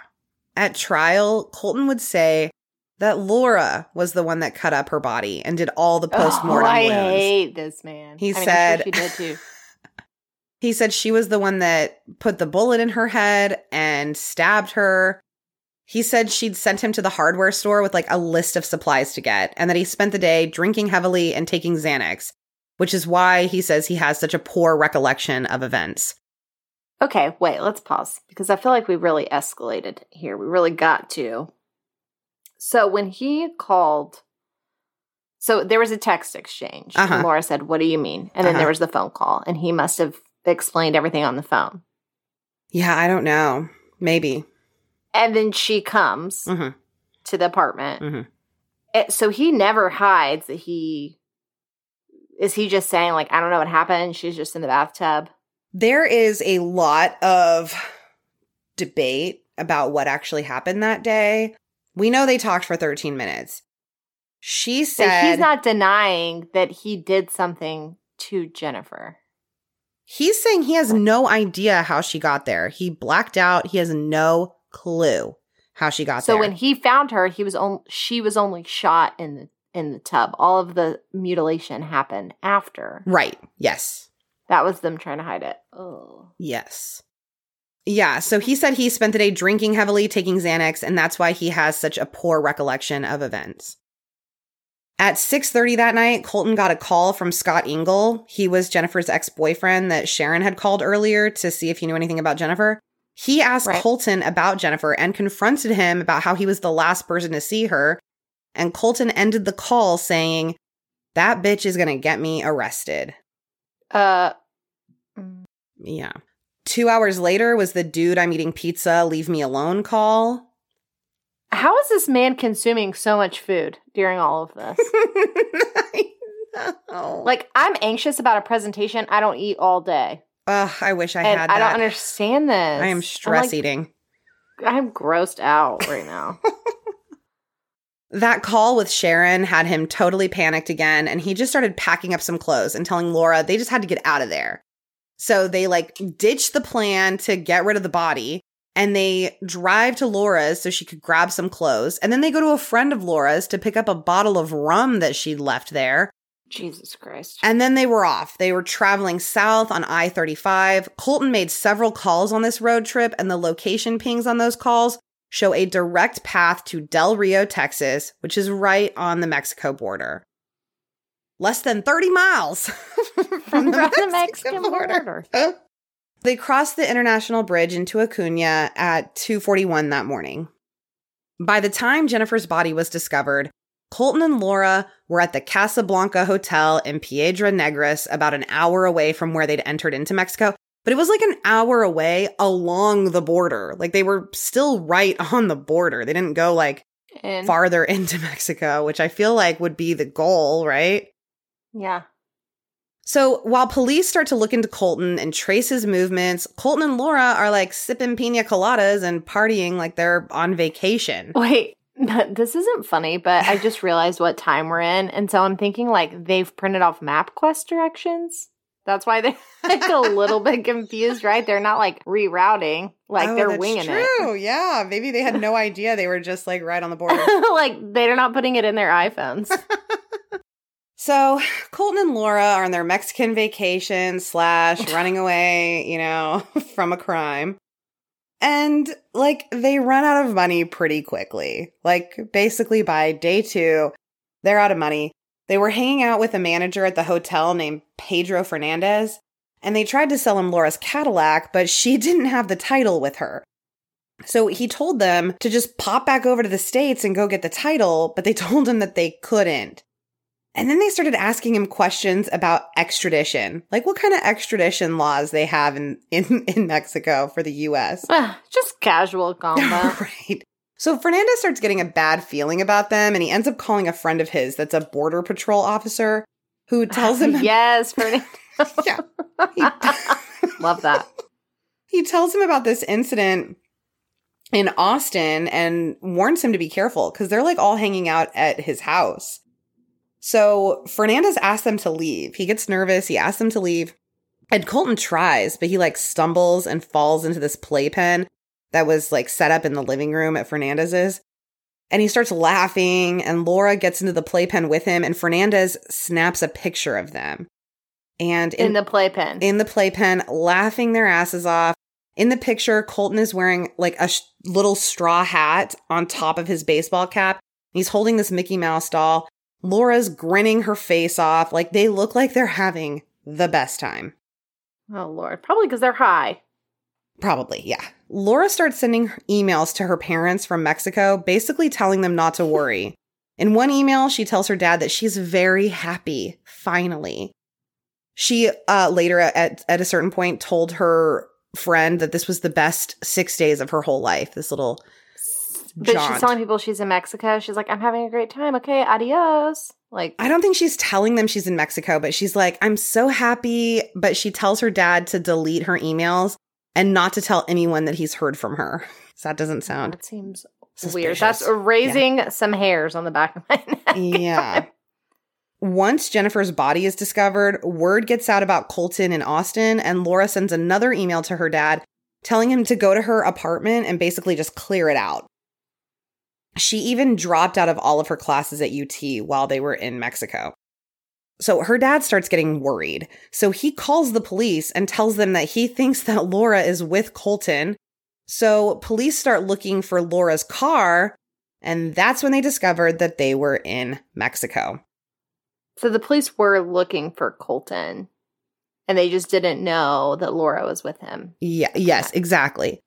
At trial, Colton would say that Laura was the one that cut up her body and did all the postmortem wounds. I hate this man. He said I'm sure she did too. He said she was the one that put the bullet in her head and stabbed her. He said she'd sent him to the hardware store with like a list of supplies to get, and that he spent the day drinking heavily and taking Xanax, which is why he says he has such a poor recollection of events. Okay, wait, let's pause because I feel like we really escalated here. We really got to. So when he called, so there was a text exchange. Uh-huh. And Laura said, "What do you mean?" And then there was the phone call, and he must have explained everything on the phone. Yeah, I don't know. Maybe. And then she comes to the apartment. So he never hides that he – is he just saying, like, I don't know what happened? She's just in the bathtub? There is a lot of debate about what actually happened that day. We know they talked for 13 minutes. She said – so he's not denying that he did something to Jennifer. He's saying he has no idea how she got there. He blacked out. He has no clue how she got there. So when he found her, she was only shot in the tub. All of the mutilation happened after. Right. Yes. That was them trying to hide it. Oh. Yes. Yeah. So he said he spent the day drinking heavily, taking Xanax, and that's why he has such a poor recollection of events. At 6:30 that night, Colton got a call from Scott Engel. He was Jennifer's ex-boyfriend that Sharon had called earlier to see if he knew anything about Jennifer. He asked Colton about Jennifer and confronted him about how he was the last person to see her. And Colton ended the call saying, "That bitch is going to get me arrested." Yeah. 2 hours later was the "dude, I'm eating pizza, leave me alone" call. How is this man consuming so much food during all of this? I know. Like, I'm anxious about a presentation. I don't eat all day. Ugh, I wish I had that. I don't understand this. I am eating. I'm grossed out right now. That call with Sharon had him totally panicked again, and he just started packing up some clothes and telling Laura they just had to get out of there. So they, ditched the plan to get rid of the body. And they drive to Laura's so she could grab some clothes. And then they go to a friend of Laura's to pick up a bottle of rum that she left there. Jesus Christ. And then they were off. They were traveling south on I-35. Colton made several calls on this road trip, and the location pings on those calls show a direct path to Del Rio, Texas, which is right on the Mexico border. Less than 30 miles from the Mexican border. Huh? They crossed the International Bridge into Acuna at 2:41 that morning. By the time Jennifer's body was discovered, Colton and Laura were at the Casablanca Hotel in Piedra Negras, about an hour away from where they'd entered into Mexico. But it was like an hour away along the border. Like, they were still right on the border. They didn't go, farther into Mexico, which I feel like would be the goal, right? Yeah. So while police start to look into Colton and trace his movements, Colton and Laura are sipping pina coladas and partying like they're on vacation. Wait, this isn't funny, but I just realized what time we're in. And so I'm thinking they've printed off MapQuest directions. That's why they're a little bit confused, right? They're not rerouting, they're winging it. That's true, yeah. Maybe they had no idea. They were just right on the border. They're not putting it in their iPhones. So Colton and Laura are on their Mexican vacation / running away, from a crime. And, they run out of money pretty quickly. Basically by day 2, they're out of money. They were hanging out with a manager at the hotel named Pedro Fernandez, and they tried to sell him Laura's Cadillac, but she didn't have the title with her. So he told them to just pop back over to the States and go get the title, but they told him that they couldn't. And then they started asking him questions about extradition, what kind of extradition laws they have in Mexico for the U.S. Just casual combo. Right. So Fernandez starts getting a bad feeling about them, and he ends up calling a friend of his that's a border patrol officer who tells him... Yes, Fernandez. Yeah. Love that. He tells him about this incident in Austin and warns him to be careful because they're like all hanging out at his house. So Fernandez asks them to leave. He gets nervous. He asks them to leave. And Colton tries, but he like stumbles and falls into this playpen that was like set up in the living room at Fernandez's. And he starts laughing and Laura gets into the playpen with him and Fernandez snaps a picture of them. And in the playpen. In the playpen, laughing their asses off. In the picture, Colton is wearing like a little straw hat on top of his baseball cap. He's holding this Mickey Mouse doll. Laura's grinning her face off. Like, they look like they're having the best time. Oh, Lord. Probably because they're high. Probably, yeah. Laura starts sending emails to her parents from Mexico, basically telling them not to worry. In one email, she tells her dad that she's very happy, finally. She later at a certain point told her friend that this was the best 6 days of her whole life, this little But jaunt. She's telling people she's in Mexico. She's like, I'm having a great time. Okay, adios. Like, I don't think she's telling them she's in Mexico, but she's like, I'm so happy. But she tells her dad to delete her emails and not to tell anyone that he's heard from her. So that doesn't sound That seems suspicious. Weird. That's raising some hairs on the back of my neck. Yeah. Once Jennifer's body is discovered, word gets out about Colton in Austin, and Laura sends another email to her dad telling him to go to her apartment and basically just clear it out. She even dropped out of all of her classes at UT while they were in Mexico. So her dad starts getting worried. So he calls the police and tells them that he thinks that Laura is with Colton. So police start looking for Laura's car, and that's when they discovered that they were in Mexico. So the police were looking for Colton, and they just didn't know that Laura was with him. Yeah. Yes, exactly.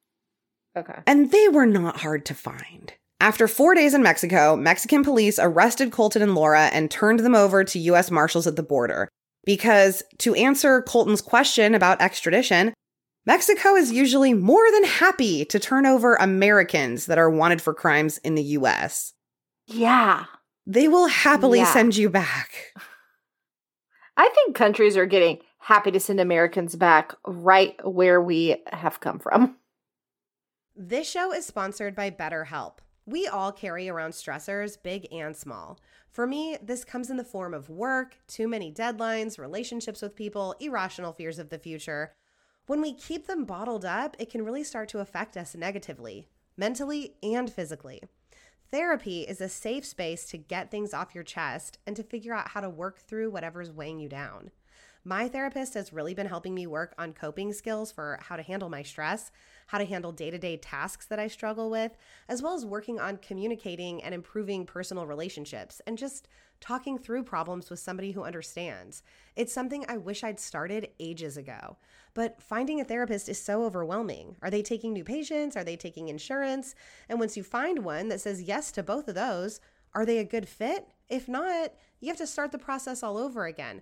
Okay. And they were not hard to find. After 4 days in Mexico, Mexican police arrested Colton and Laura and turned them over to U.S. Marshals at the border. Because to answer Colton's question about extradition, Mexico is usually more than happy to turn over Americans that are wanted for crimes in the U.S. Yeah. They will happily send you back. I think countries are getting happy to send Americans back right where we have come from. This show is sponsored by BetterHelp. We all carry around stressors, big and small. For me, this comes in the form of work, too many deadlines, relationships with people, irrational fears of the future. When we keep them bottled up, it can really start to affect us negatively, mentally and physically. Therapy is a safe space to get things off your chest and to figure out how to work through whatever's weighing you down. My therapist has really been helping me work on coping skills for how to handle my stress, how to handle day-to-day tasks that I struggle with, as well as working on communicating and improving personal relationships and just talking through problems with somebody who understands. It's something I wish I'd started ages ago, but finding a therapist is so overwhelming. Are they taking new patients? Are they taking insurance? And once you find one that says yes to both of those, are they a good fit? If not, you have to start the process all over again.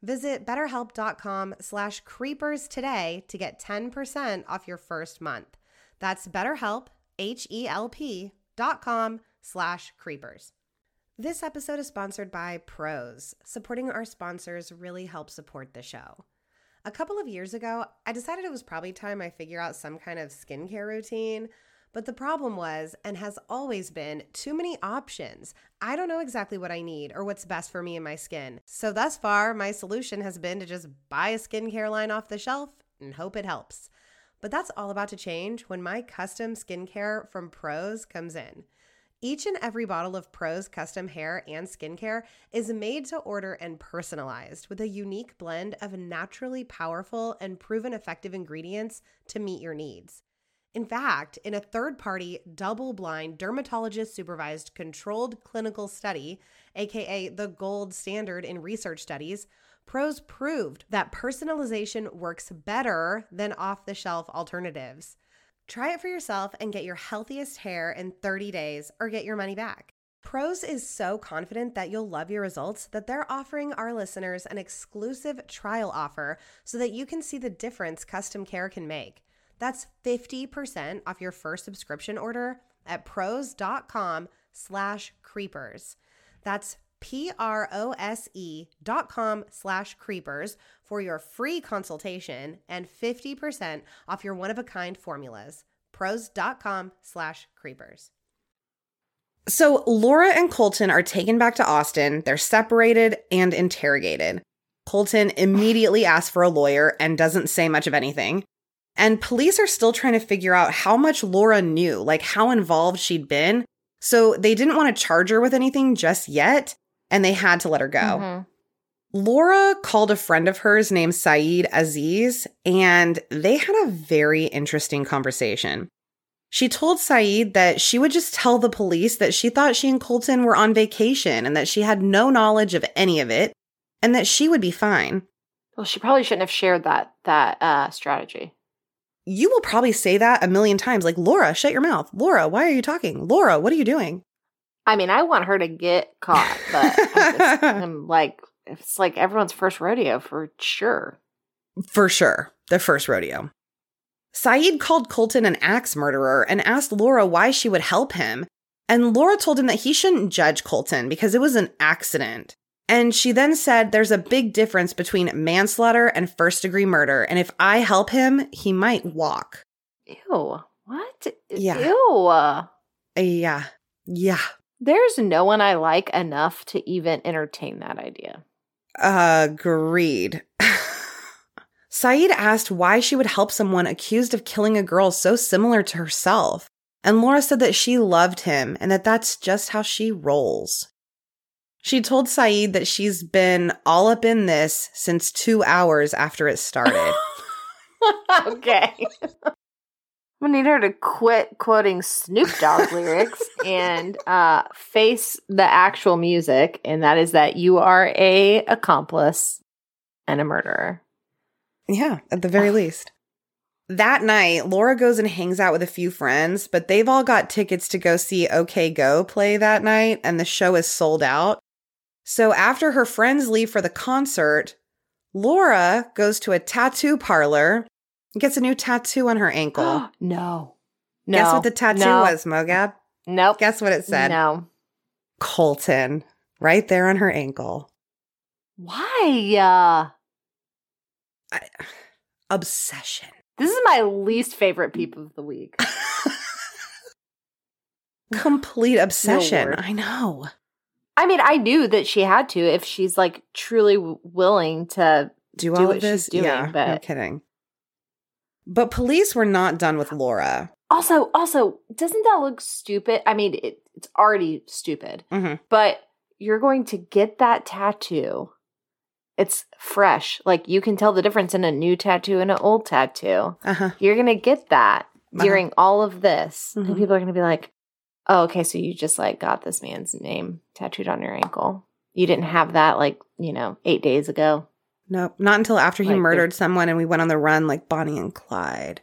Visit BetterHelp.com/creepers today to get 10% off your first month. That's BetterHelp, HELP.com/creepers. This episode is sponsored by Prose. Supporting our sponsors really helps support the show. A couple of years ago, I decided it was probably time I figure out some kind of skincare routine. But the problem was, and has always been, too many options. I don't know exactly what I need or what's best for me and my skin. So thus far, my solution has been to just buy a skincare line off the shelf and hope it helps. But that's all about to change when my custom skincare from Prose comes in. Each and every bottle of Prose custom hair and skincare is made to order and personalized with a unique blend of naturally powerful and proven effective ingredients to meet your needs. In fact, in a third-party, double-blind, dermatologist-supervised controlled clinical study, aka the gold standard in research studies, Prose proved that personalization works better than off-the-shelf alternatives. Try it for yourself and get your healthiest hair in 30 days or get your money back. Prose is so confident that you'll love your results that they're offering our listeners an exclusive trial offer so that you can see the difference custom care can make. That's 50% off your first subscription order at prose.com/creepers. That's prose.com/creepers for your free consultation and 50% off your one-of-a-kind formulas. Prose.com/creepers. So Laura and Colton are taken back to Austin. They're separated and interrogated. Colton immediately asks for a lawyer and doesn't say much of anything. And police are still trying to figure out how much Laura knew, like how involved she'd been. So they didn't want to charge her with anything just yet, and they had to let her go. Mm-hmm. Laura called a friend of hers named Saeed Aziz, and they had a very interesting conversation. She told Saeed that she would just tell the police that she thought she and Colton were on vacation and that she had no knowledge of any of it and that she would be fine. Well, she probably shouldn't have shared that strategy. You will probably say that a million times, like, Laura, shut your mouth. Laura, why are you talking? Laura, what are you doing? I mean, I want her to get caught, but I'm like, it's like everyone's first rodeo for sure. For sure. Their first rodeo. Saeed called Colton an axe murderer and asked Laura why she would help him. And Laura told him that he shouldn't judge Colton because it was an accident. And she then said there's a big difference between manslaughter and first-degree murder, and if I help him, he might walk. Ew. What? Yeah. Ew. Yeah. Yeah. There's no one I like enough to even entertain that idea. Agreed. Saeed asked why she would help someone accused of killing a girl so similar to herself, and Laura said that she loved him and that that's just how she rolls. She told Saeed that she's been all up in this since 2 hours after it started. Okay. I'm going to need her to quit quoting Snoop Dogg lyrics and face the actual music, and that is that you are a accomplice and a murderer. Yeah, at the very least. That night, Laura goes and hangs out with a few friends, but they've all got tickets to go see OK Go play that night, and the show is sold out. So after her friends leave for the concert, Laura goes to a tattoo parlor and gets a new tattoo on her ankle. No. Guess what the tattoo was, Mogab? Nope. Guess what it said? No. Colton, right there on her ankle. Why? Obsession. This is my least favorite peep of the week. Complete obsession. No, I know. I mean, I knew that she had to if she's like truly willing to do all what of this. She's doing, yeah, but... no kidding. But police were not done with Laura. Also, doesn't that look stupid? I mean, it's already stupid, but you're going to get that tattoo. It's fresh. Like, you can tell the difference in a new tattoo and an old tattoo. You're going to get that during all of this. And people are going to be like, oh, okay, so you just, like, got this man's name tattooed on your ankle. You didn't have that, like, 8 days ago. Nope. Not until after he murdered someone and we went on the run like Bonnie and Clyde.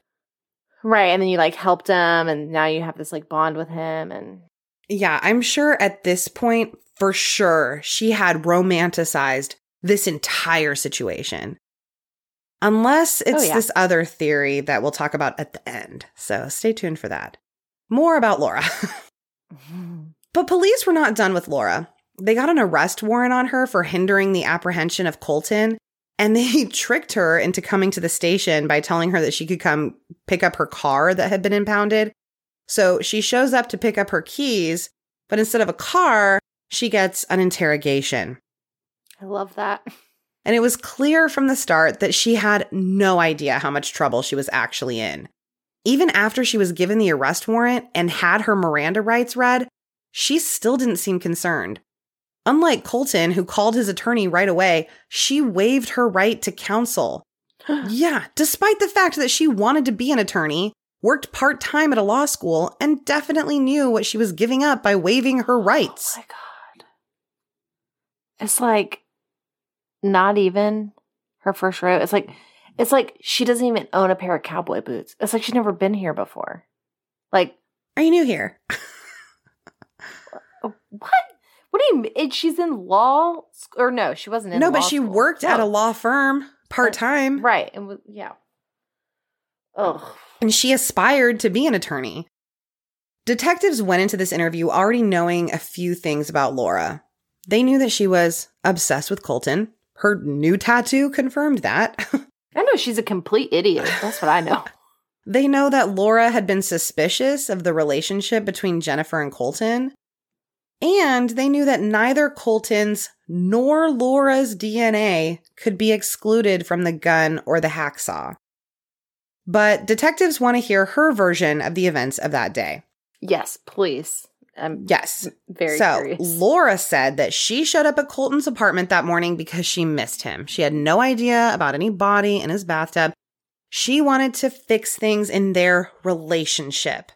Right. And then you, like, helped him. And now you have this, like, bond with him. And yeah, I'm sure at this point, for sure, she had romanticized this entire situation. Unless it's this other theory that we'll talk about at the end. So stay tuned for that. More about Laura. But police were not done with Laura. They got an arrest warrant on her for hindering the apprehension of Colton. And they tricked her into coming to the station by telling her that she could come pick up her car that had been impounded. So she shows up to pick up her keys. But instead of a car, she gets an interrogation. I love that. And it was clear from the start that she had no idea how much trouble she was actually in. Even after she was given the arrest warrant and had her Miranda rights read, she still didn't seem concerned. Unlike Colton, who called his attorney right away, she waived her right to counsel. Yeah, despite the fact that she wanted to be an attorney, worked part-time at a law school, and definitely knew what she was giving up by waiving her rights. Oh my God. It's like not even her first rodeo. It's like she doesn't even own a pair of cowboy boots. It's like she's never been here before. Like, are you new here? What? What do you mean? She's in law school? Or no, she wasn't in law school. No, but she worked at a law firm part-time. Right. And yeah. Ugh. And she aspired to be an attorney. Detectives went into this interview already knowing a few things about Laura. They knew that she was obsessed with Colton. Her new tattoo confirmed that. I know she's a complete idiot. That's what I know. They know that Laura had been suspicious of the relationship between Jennifer and Colton. And they knew that neither Colton's nor Laura's DNA could be excluded from the gun or the hacksaw. But detectives want to hear her version of the events of that day. Yes, please. Yes. Very curious. So Laura said that she showed up at Colton's apartment that morning because she missed him. She had no idea about any body in his bathtub. She wanted to fix things in their relationship.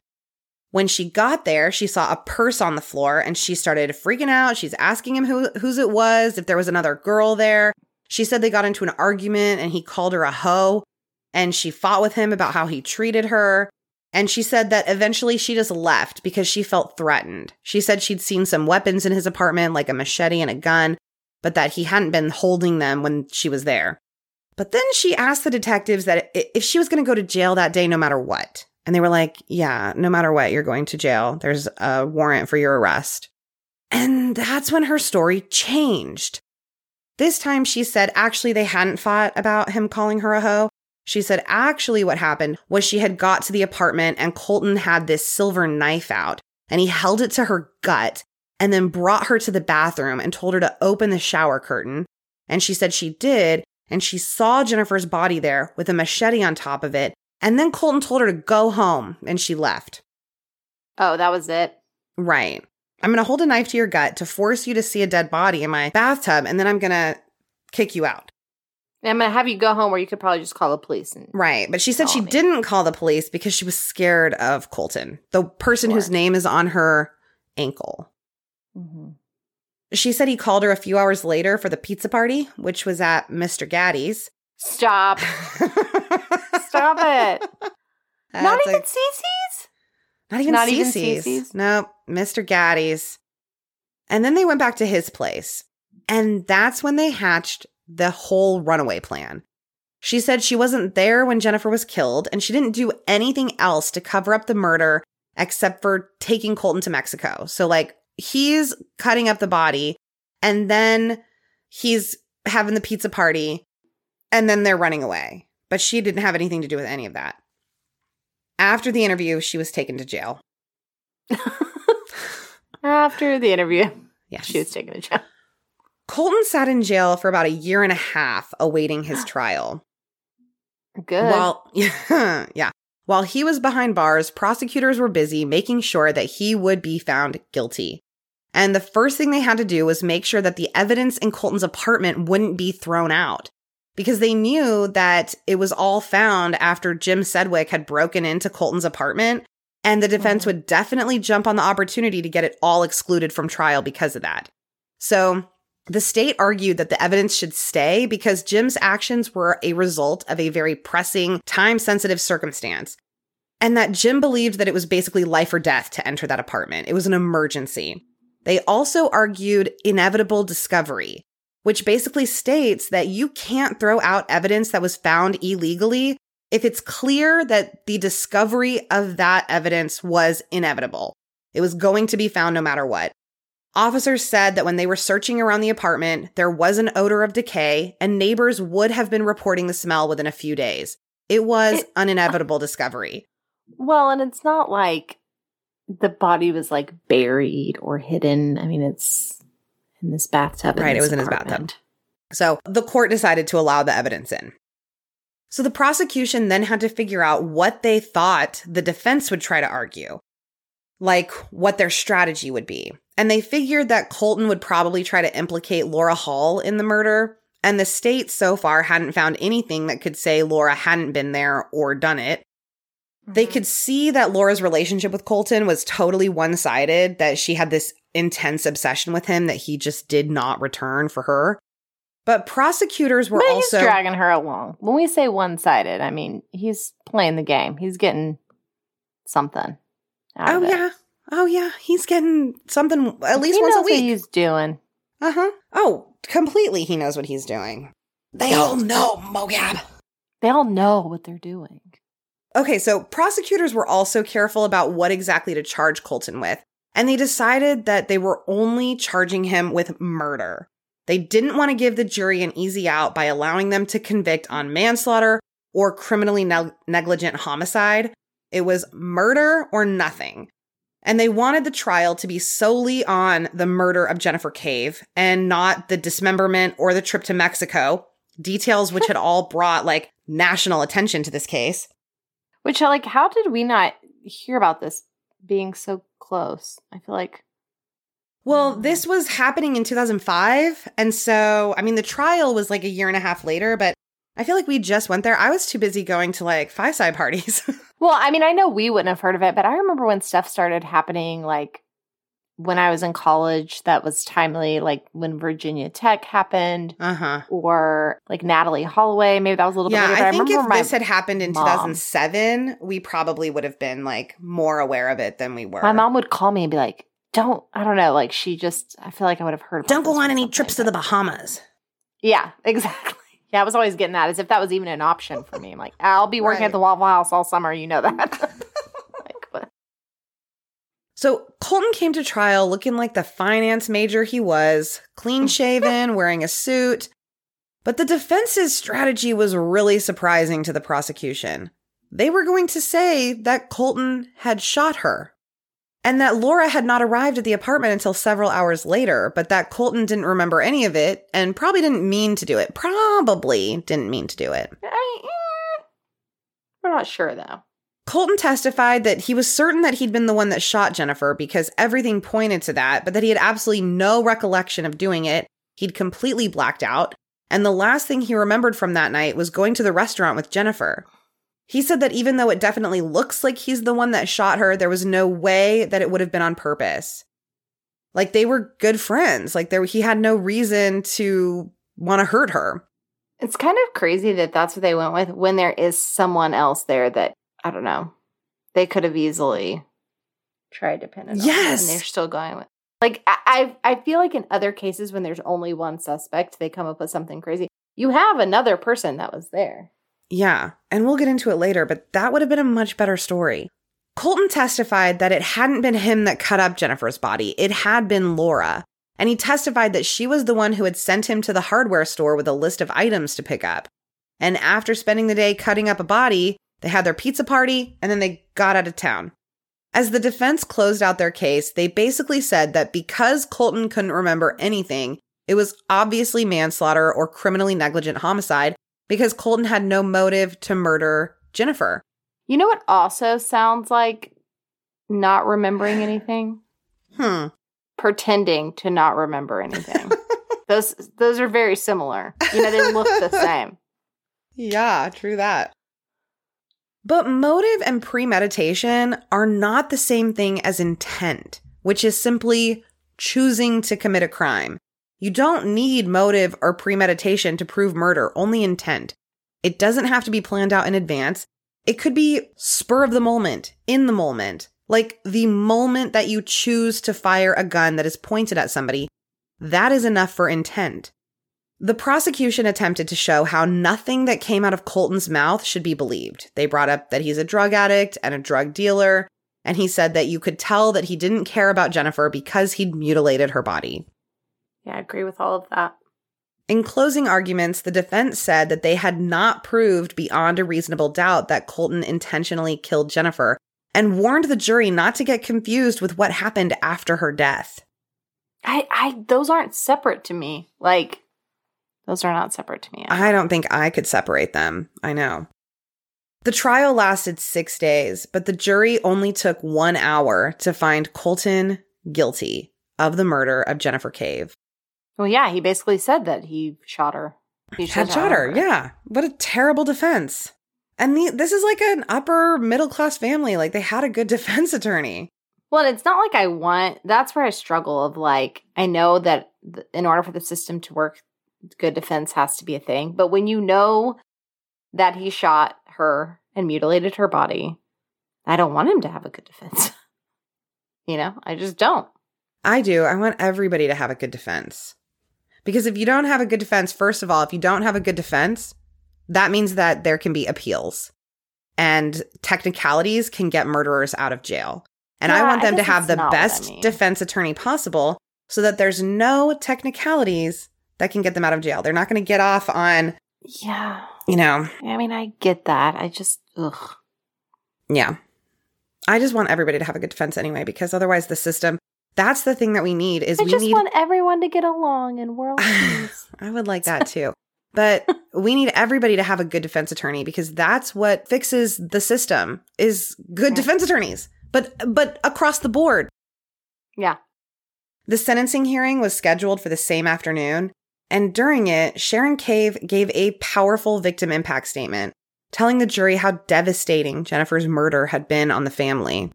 When she got there, she saw a purse on the floor and she started freaking out. She's asking him whose it was, if there was another girl there. She said they got into an argument and he called her a hoe. And she fought with him about how he treated her. And she said that eventually she just left because she felt threatened. She said she'd seen some weapons in his apartment, like a machete and a gun, but that he hadn't been holding them when she was there. But then she asked the detectives that if she was going to go to jail that day, no matter what. And they were like, yeah, no matter what, you're going to jail. There's a warrant for your arrest. And that's when her story changed. This time she said actually they hadn't fought about him calling her a hoe. She said actually what happened was she had got to the apartment and Colton had this silver knife out and he held it to her gut and then brought her to the bathroom and told her to open the shower curtain. And she said she did, and she saw Jennifer's body there with a machete on top of it, and then Colton told her to go home and she left. Oh, that was it? Right. I'm going to hold a knife to your gut to force you to see a dead body in my bathtub, and then I'm going to kick you out. I'm going to have you go home where you could probably just call the police. Right. But she said she didn't call the police because she was scared of Colton, the person whose name is on her ankle. Mm-hmm. She said he called her a few hours later for the pizza party, which was at Mr. Gaddy's. Stop. Stop it. Not even Cece's? Not even Cece's. Nope. Mr. Gaddy's. And then they went back to his place. And that's when they hatched the whole runaway plan. She said she wasn't there when Jennifer was killed, and she didn't do anything else to cover up the murder except for taking Colton to Mexico. So, like, he's cutting up the body, and then he's having the pizza party, and then they're running away. But she didn't have anything to do with any of that. After the interview, she was taken to jail. After the interview, yes. She was taken to jail. Colton sat in jail for about 1.5 years awaiting his trial. Good. While he was behind bars, prosecutors were busy making sure that he would be found guilty. And the first thing they had to do was make sure that the evidence in Colton's apartment wouldn't be thrown out, because they knew that it was all found after Jim Sedwick had broken into Colton's apartment, and the defense would definitely jump on the opportunity to get it all excluded from trial because of that. So the state argued that the evidence should stay because Jim's actions were a result of a very pressing, time-sensitive circumstance, and that Jim believed that it was basically life or death to enter that apartment. It was an emergency. They also argued inevitable discovery, which basically states that you can't throw out evidence that was found illegally if it's clear that the discovery of that evidence was inevitable. It was going to be found no matter what. Officers said that when they were searching around the apartment, there was an odor of decay, and neighbors would have been reporting the smell within a few days. It was an inevitable discovery. Well, and it's not like the body was, like, buried or hidden. I mean, it's in this bathtub. Right, it was in his bathtub. So the court decided to allow the evidence in. So the prosecution then had to figure out what they thought the defense would try to argue, like what their strategy would be. And they figured that Colton would probably try to implicate Laura Hall in the murder, and the state so far hadn't found anything that could say Laura hadn't been there or done it. They could see that Laura's relationship with Colton was totally one-sided, that she had this intense obsession with him that he just did not return for her. But prosecutors were also... He's dragging her along. When we say one-sided, I mean, he's playing the game. He's getting something out of it. Oh, yeah. He's getting something at least once a week. He knows what he's doing. Uh-huh. Oh, completely he knows what he's doing. They all know, Mogab. They all know what they're doing. Okay, so prosecutors were also careful about what exactly to charge Colton with, and they decided that they were only charging him with murder. They didn't want to give the jury an easy out by allowing them to convict on manslaughter or criminally negligent homicide. It was murder or nothing. And they wanted the trial to be solely on the murder of Jennifer Cave and not the dismemberment or the trip to Mexico, details which had all brought, like, national attention to this case. Which, like, how did we not hear about this being so close? I feel like... Well, this was happening in 2005, and so, I mean, the trial was, like, a year and a half later, but I feel like we just went there. I was too busy going to, like, Phi Psi parties. Well, I mean, I know we wouldn't have heard of it, but I remember when stuff started happening, like, when I was in college, that was timely, like, when Virginia Tech happened, or, like, Natalie Holloway. Maybe that was a little bit later. I think if this had happened in 2007, we probably would have been, like, more aware of it than we were. My mom would call me and be like, I don't know. Like, she just, I feel like I would have heard about Don't go on any trips to the Bahamas. Yeah, exactly. Yeah, I was always getting that as if that was even an option for me. I'm like, I'll be working at the Waffle House all summer. You know that. Like, what? So Colton came to trial looking like the finance major he was, clean-shaven, wearing a suit. But the defense's strategy was really surprising to the prosecution. They were going to say that Colton had shot her and that Laura had not arrived at the apartment until several hours later, but that Colton didn't remember any of it and probably didn't mean to do it. We're not sure, though. Colton testified that he was certain that he'd been the one that shot Jennifer because everything pointed to that, but that he had absolutely no recollection of doing it. He'd completely blacked out, and the last thing he remembered from that night was going to the restaurant with Jennifer. He said that even though it definitely looks like he's the one that shot her, there was no way that it would have been on purpose. Like, they were good friends. Like, he had no reason to want to hurt her. It's kind of crazy that that's what they went with when there is someone else there that, I don't know, they could have easily tried to pin it on. Yes. And they're still going with. Like, I feel like in other cases when there's only one suspect, they come up with something crazy. You have another person that was there. Yeah, and we'll get into it later, but that would have been a much better story. Colton testified that it hadn't been him that cut up Jennifer's body. It had been Laura. And he testified that she was the one who had sent him to the hardware store with a list of items to pick up. And after spending the day cutting up a body, they had their pizza party, and then they got out of town. As the defense closed out their case, they basically said that because Colton couldn't remember anything, it was obviously manslaughter or criminally negligent homicide, because Colton had no motive to murder Jennifer. You know what also sounds like not remembering anything? Pretending to not remember anything. Those are very similar. You know, they look the same. Yeah, true that. But motive and premeditation are not the same thing as intent, which is simply choosing to commit a crime. You don't need motive or premeditation to prove murder, only intent. It doesn't have to be planned out in advance. It could be spur of the moment, in the moment, like the moment that you choose to fire a gun that is pointed at somebody. That is enough for intent. The prosecution attempted to show how nothing that came out of Colton's mouth should be believed. They brought up that he's a drug addict and a drug dealer, and he said that you could tell that he didn't care about Jennifer because he'd mutilated her body. Yeah, I agree with all of that. In closing arguments, the defense said that they had not proved beyond a reasonable doubt that Colton intentionally killed Jennifer and warned the jury not to get confused with what happened after her death. Those aren't separate to me. Like, those are not separate to me. I don't think I could separate them. I know. The trial lasted 6 days, but the jury only took 1 hour to find Colton guilty of the murder of Jennifer Cave. Well, yeah, he basically said that he shot her. He had shot her, yeah. What a terrible defense. And this is like an upper middle class family. Like, they had a good defense attorney. Well, it's not like I want – that's where I struggle of like, I know that in order for the system to work, good defense has to be a thing. But when you know that he shot her and mutilated her body, I don't want him to have a good defense. You know, I just don't. I do. I want everybody to have a good defense. Because if you don't have a good defense, first of all, if you don't have a good defense, that means that there can be appeals. And technicalities can get murderers out of jail. And I want them to have the best defense attorney possible so that there's no technicalities that can get them out of jail. They're not going to get off on, yeah, you know. I mean, I get that. I just, ugh. Yeah. I just want everybody to have a good defense anyway, because otherwise the system, that's the thing that we need is want everyone to get along and world peace. I would like that too. But we need everybody to have a good defense attorney, because that's what fixes the system is good defense attorneys. But across the board. Yeah. The sentencing hearing was scheduled for the same afternoon, and during it, Sharon Cave gave a powerful victim impact statement, telling the jury how devastating Jennifer's murder had been on the family.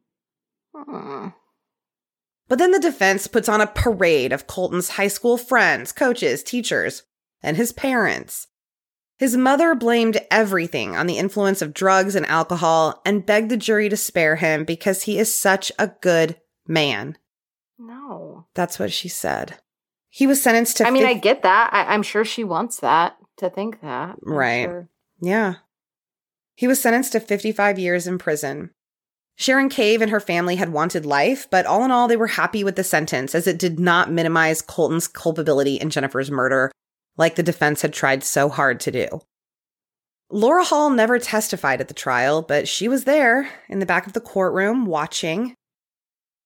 Mm. But then the defense puts on a parade of Colton's high school friends, coaches, teachers, and his parents. His mother blamed everything on the influence of drugs and alcohol and begged the jury to spare him because he is such a good man. No. That's what she said. He was sentenced to... I mean, I get that. I'm sure she wants that, to think that. Right. Sure. Yeah. He was sentenced to 55 years in prison. Sharon Cave and her family had wanted life, but all in all, they were happy with the sentence, as it did not minimize Colton's culpability in Jennifer's murder, like the defense had tried so hard to do. Laura Hall never testified at the trial, but she was there in the back of the courtroom watching.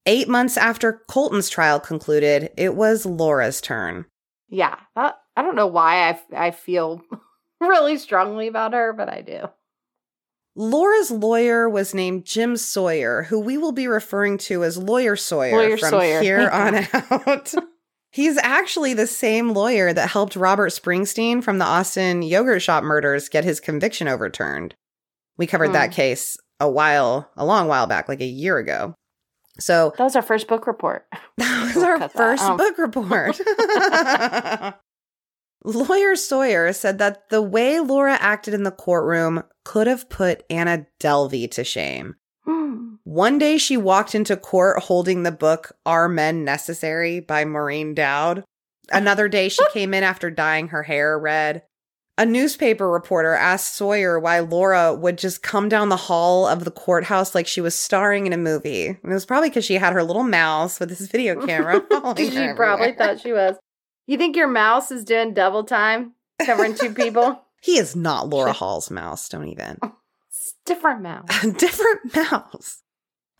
8 months after Colton's trial concluded, it was Laura's turn. Yeah. I don't know why I feel really strongly about her, but I do. Laura's lawyer was named Jim Sawyer, who we will be referring to as Lawyer Sawyer here on out. He's actually the same lawyer that helped Robert Springsteen from the Austin yogurt shop murders get his conviction overturned. We covered that case a long while back, like a year ago. So that was our first book report. That was our first book report. Lawyer Sawyer said that the way Laura acted in the courtroom could have put Anna Delvey to shame. One day she walked into court holding the book Are Men Necessary by Maureen Dowd. Another day she came in after dyeing her hair red. A newspaper reporter asked Sawyer why Laura would just come down the hall of the courthouse like she was starring in a movie. And it was probably because she had her little mouse with this video camera. She probably thought she was. You think your mouse is doing double time covering two people? He is not Laura Hall's mouse. Don't even. Different mouse. Different mouse.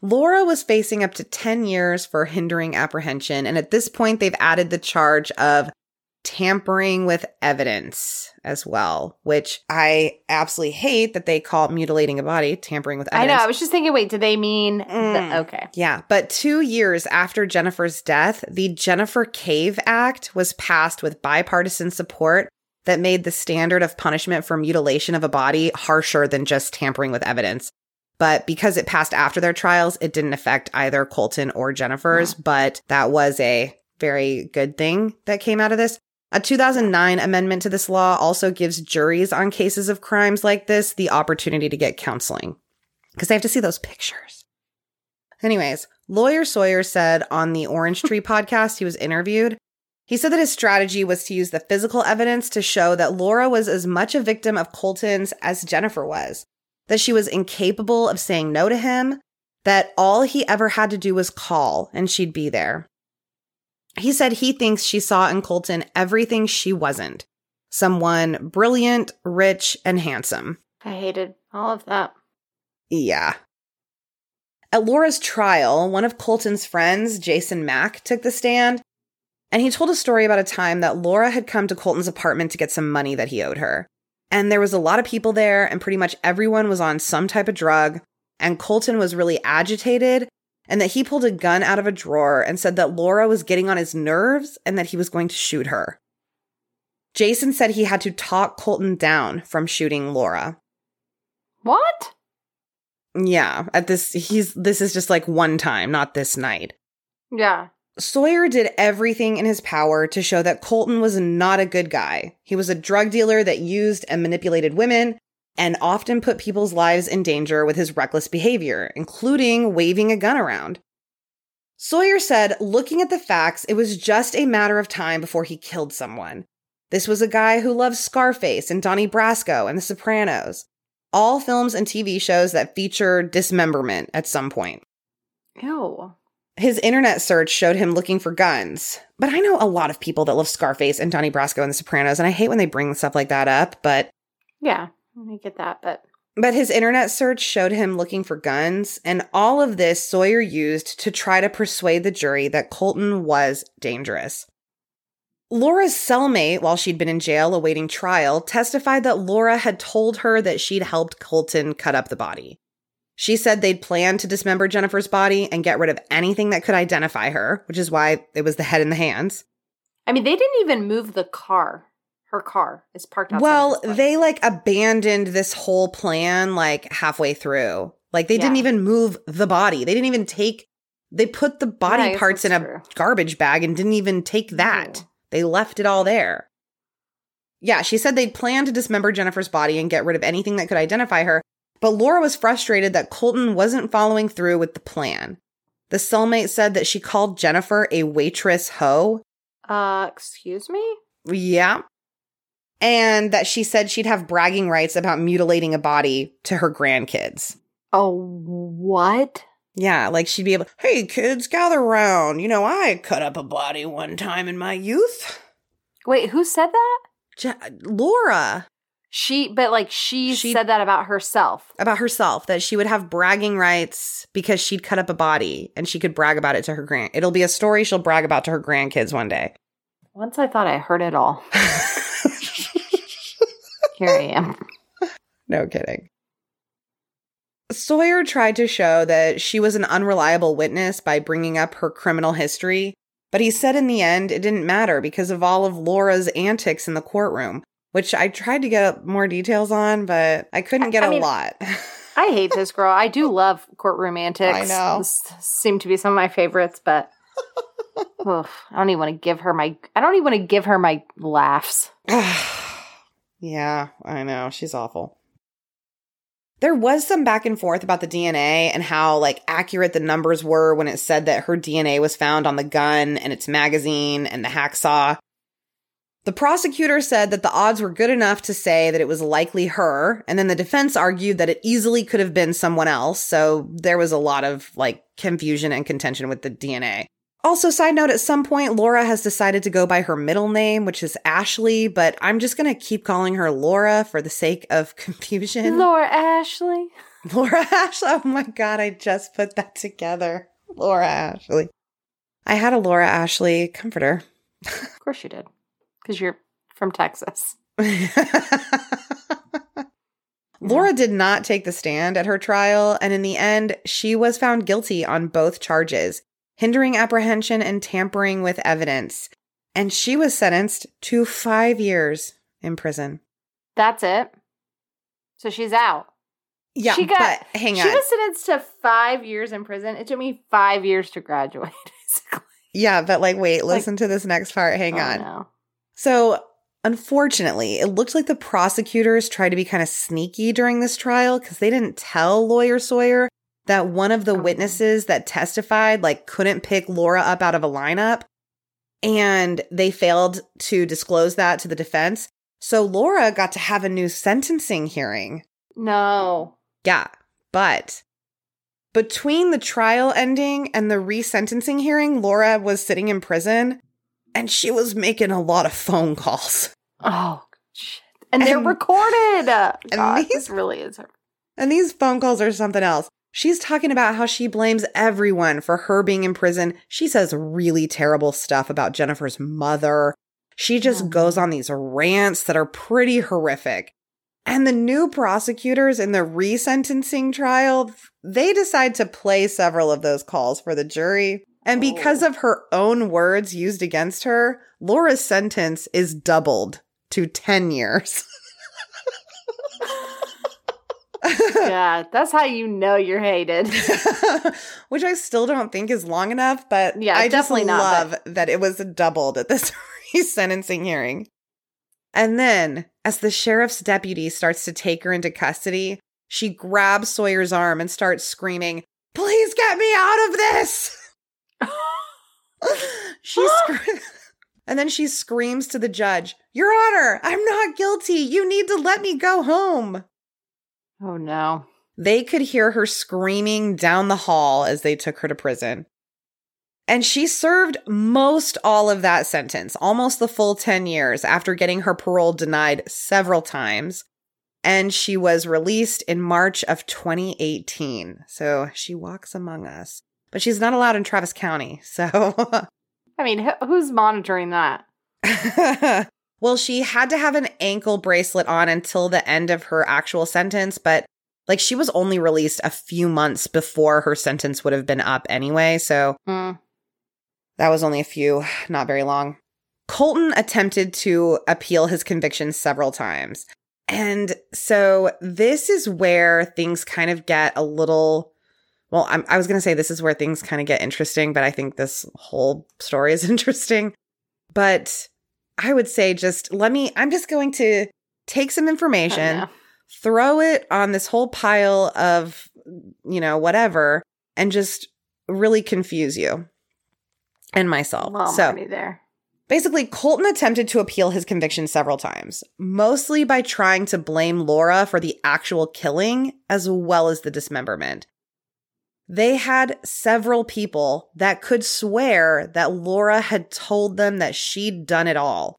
Laura was facing up to 10 years for hindering apprehension. And at this point, they've added the charge of tampering with evidence as well, which I absolutely hate that they call mutilating a body tampering with evidence. I know. I was just thinking, wait, do they mean? Okay. Yeah. But 2 years after Jennifer's death, the Jennifer Cave Act was passed with bipartisan support that made the standard of punishment for mutilation of a body harsher than just tampering with evidence. But because it passed after their trials, it didn't affect either Colton or Jennifer's. Yeah. But that was a very good thing that came out of this. A 2009 amendment to this law also gives juries on cases of crimes like this the opportunity to get counseling, because they have to see those pictures. Anyways, Lawyer Sawyer said on the Orange Tree podcast he was interviewed, he said that his strategy was to use the physical evidence to show that Laura was as much a victim of Colton's as Jennifer was, that she was incapable of saying no to him, that all he ever had to do was call and she'd be there. He said he thinks she saw in Colton everything she wasn't, someone brilliant, rich, and handsome. I hated all of that. Yeah. At Laura's trial, one of Colton's friends, Jason Mack, took the stand. And he told a story about a time that Laura had come to Colton's apartment to get some money that he owed her. And there was a lot of people there, and pretty much everyone was on some type of drug, and Colton was really agitated, and that he pulled a gun out of a drawer and said that Laura was getting on his nerves and that he was going to shoot her. Jason said he had to talk Colton down from shooting Laura. What? Yeah, this is just like one time, not this night. Yeah. Sawyer did everything in his power to show that Colton was not a good guy. He was a drug dealer that used and manipulated women and often put people's lives in danger with his reckless behavior, including waving a gun around. Sawyer said, looking at the facts, it was just a matter of time before he killed someone. This was a guy who loved Scarface and Donnie Brasco and The Sopranos, all films and TV shows that feature dismemberment at some point. Ew. His internet search showed him looking for guns. But I know a lot of people that love Scarface and Donnie Brasco and The Sopranos, and I hate when they bring stuff like that up, but... Yeah, I get that, but... But his internet search showed him looking for guns, and all of this Sawyer used to try to persuade the jury that Colton was dangerous. Laura's cellmate, while she'd been in jail awaiting trial, testified that Laura had told her that she'd helped Colton cut up the body. She said they'd planned to dismember Jennifer's body and get rid of anything that could identify her, which is why it was the head and the hands. I mean, they didn't even move the car. Her car is parked outside. Well, they, like, abandoned this whole plan, like, halfway through. Like, they didn't even move the body. They didn't even take – they put the body parts in a garbage bag and didn't even take that. Ooh. They left it all there. Yeah, she said they'd planned to dismember Jennifer's body and get rid of anything that could identify her. But Laura was frustrated that Colton wasn't following through with the plan. The cellmate said that she called Jennifer a waitress hoe. Excuse me? Yeah. And that she said she'd have bragging rights about mutilating a body to her grandkids. Oh, what? Yeah, like she'd be able, hey, kids, gather around. You know, I cut up a body one time in my youth. Wait, who said that? Laura. She said that about herself. About herself, that she would have bragging rights because she'd cut up a body and she could brag about it to her grand. It'll be a story she'll brag about to her grandkids one day. Once I thought I heard it all. Here I am. No kidding. Sawyer tried to show that she was an unreliable witness by bringing up her criminal history, but he said in the end it didn't matter because of all of Laura's antics in the courtroom. Which I tried to get more details on, but I couldn't get a lot. I hate this girl. I do love courtroom antics. I know. These seem to be some of my favorites, but I don't even want to give her my laughs. Yeah, I know. She's awful. There was some back and forth about the DNA and how like accurate the numbers were when it said that her DNA was found on the gun and its magazine and the hacksaw. The prosecutor said that the odds were good enough to say that it was likely her, and then the defense argued that it easily could have been someone else, so there was a lot of, like, confusion and contention with the DNA. Also, side note, at some point, Laura has decided to go by her middle name, which is Ashley, but I'm just going to keep calling her Laura for the sake of confusion. Laura Ashley. Laura Ashley. Oh, my God, I just put that together. Laura Ashley. I had a Laura Ashley comforter. Of course you did. Because you're from Texas. Laura did not take the stand at her trial, and in the end, she was found guilty on both charges, hindering apprehension and tampering with evidence. And she was sentenced to 5 years in prison. That's it? So she's out. Yeah, but hang on. She was sentenced to 5 years in prison. It took me 5 years to graduate, basically. Yeah, but like, wait, listen to this next part. Hang on. No. So, unfortunately, it looked like the prosecutors tried to be kind of sneaky during this trial because they didn't tell lawyer Sawyer that one of the witnesses that testified, like, couldn't pick Laura up out of a lineup, and they failed to disclose that to the defense. So, Laura got to have a new sentencing hearing. No. Yeah, but between the trial ending and the resentencing hearing, Laura was sitting in prison. And she was making a lot of phone calls. Oh, shit. And they're recorded. God, this really is her. And these phone calls are something else. She's talking about how she blames everyone for her being in prison. She says really terrible stuff about Jennifer's mother. She just goes on these rants that are pretty horrific. And the new prosecutors in the resentencing trial, they decide to play several of those calls for the jury. And because of her own words used against her, Laura's sentence is doubled to 10 years. Yeah, that's how you know you're hated. Which I still don't think is long enough, but yeah, I just love that it was doubled at this sentencing hearing. And then, as the sheriff's deputy starts to take her into custody, she grabs Sawyer's arm and starts screaming, "Please get me out of this!" And then she screams to the judge, "Your Honor, I'm not guilty. You need to let me go home." Oh, no. They could hear her screaming down the hall as they took her to prison. And she served most all of that sentence, almost the full 10 years, after getting her parole denied several times. And she was released in March of 2018. So she walks among us. But she's not allowed in Travis County, so... I mean, who's monitoring that? Well, she had to have an ankle bracelet on until the end of her actual sentence, but, like, she was only released a few months before her sentence would have been up anyway, so that was only a few, not very long. Colton attempted to appeal his conviction several times, and so this is where things kind of get a little... Well, I was going to say this is where things kind of get interesting, but I think this whole story is interesting. But I would say I'm just going to take some information, throw it on this whole pile of, whatever, and just really confuse you and myself. Well, so basically, Colton attempted to appeal his conviction several times, mostly by trying to blame Laura for the actual killing as well as the dismemberment. They had several people that could swear that Laura had told them that she'd done it all.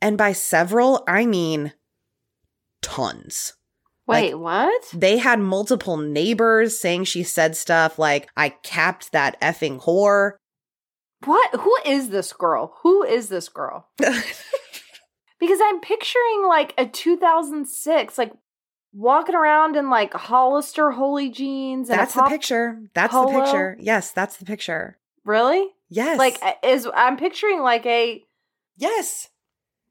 And by several, I mean tons. Wait, what? They had multiple neighbors saying she said stuff like, "I capped that effing whore." What? Who is this girl? Because I'm picturing like a 2006, like, walking around in like Hollister Holy jeans. And that's the picture. That's polo. The picture. Yes, that's the picture. Really? Yes. Like, I'm picturing like a... Yes.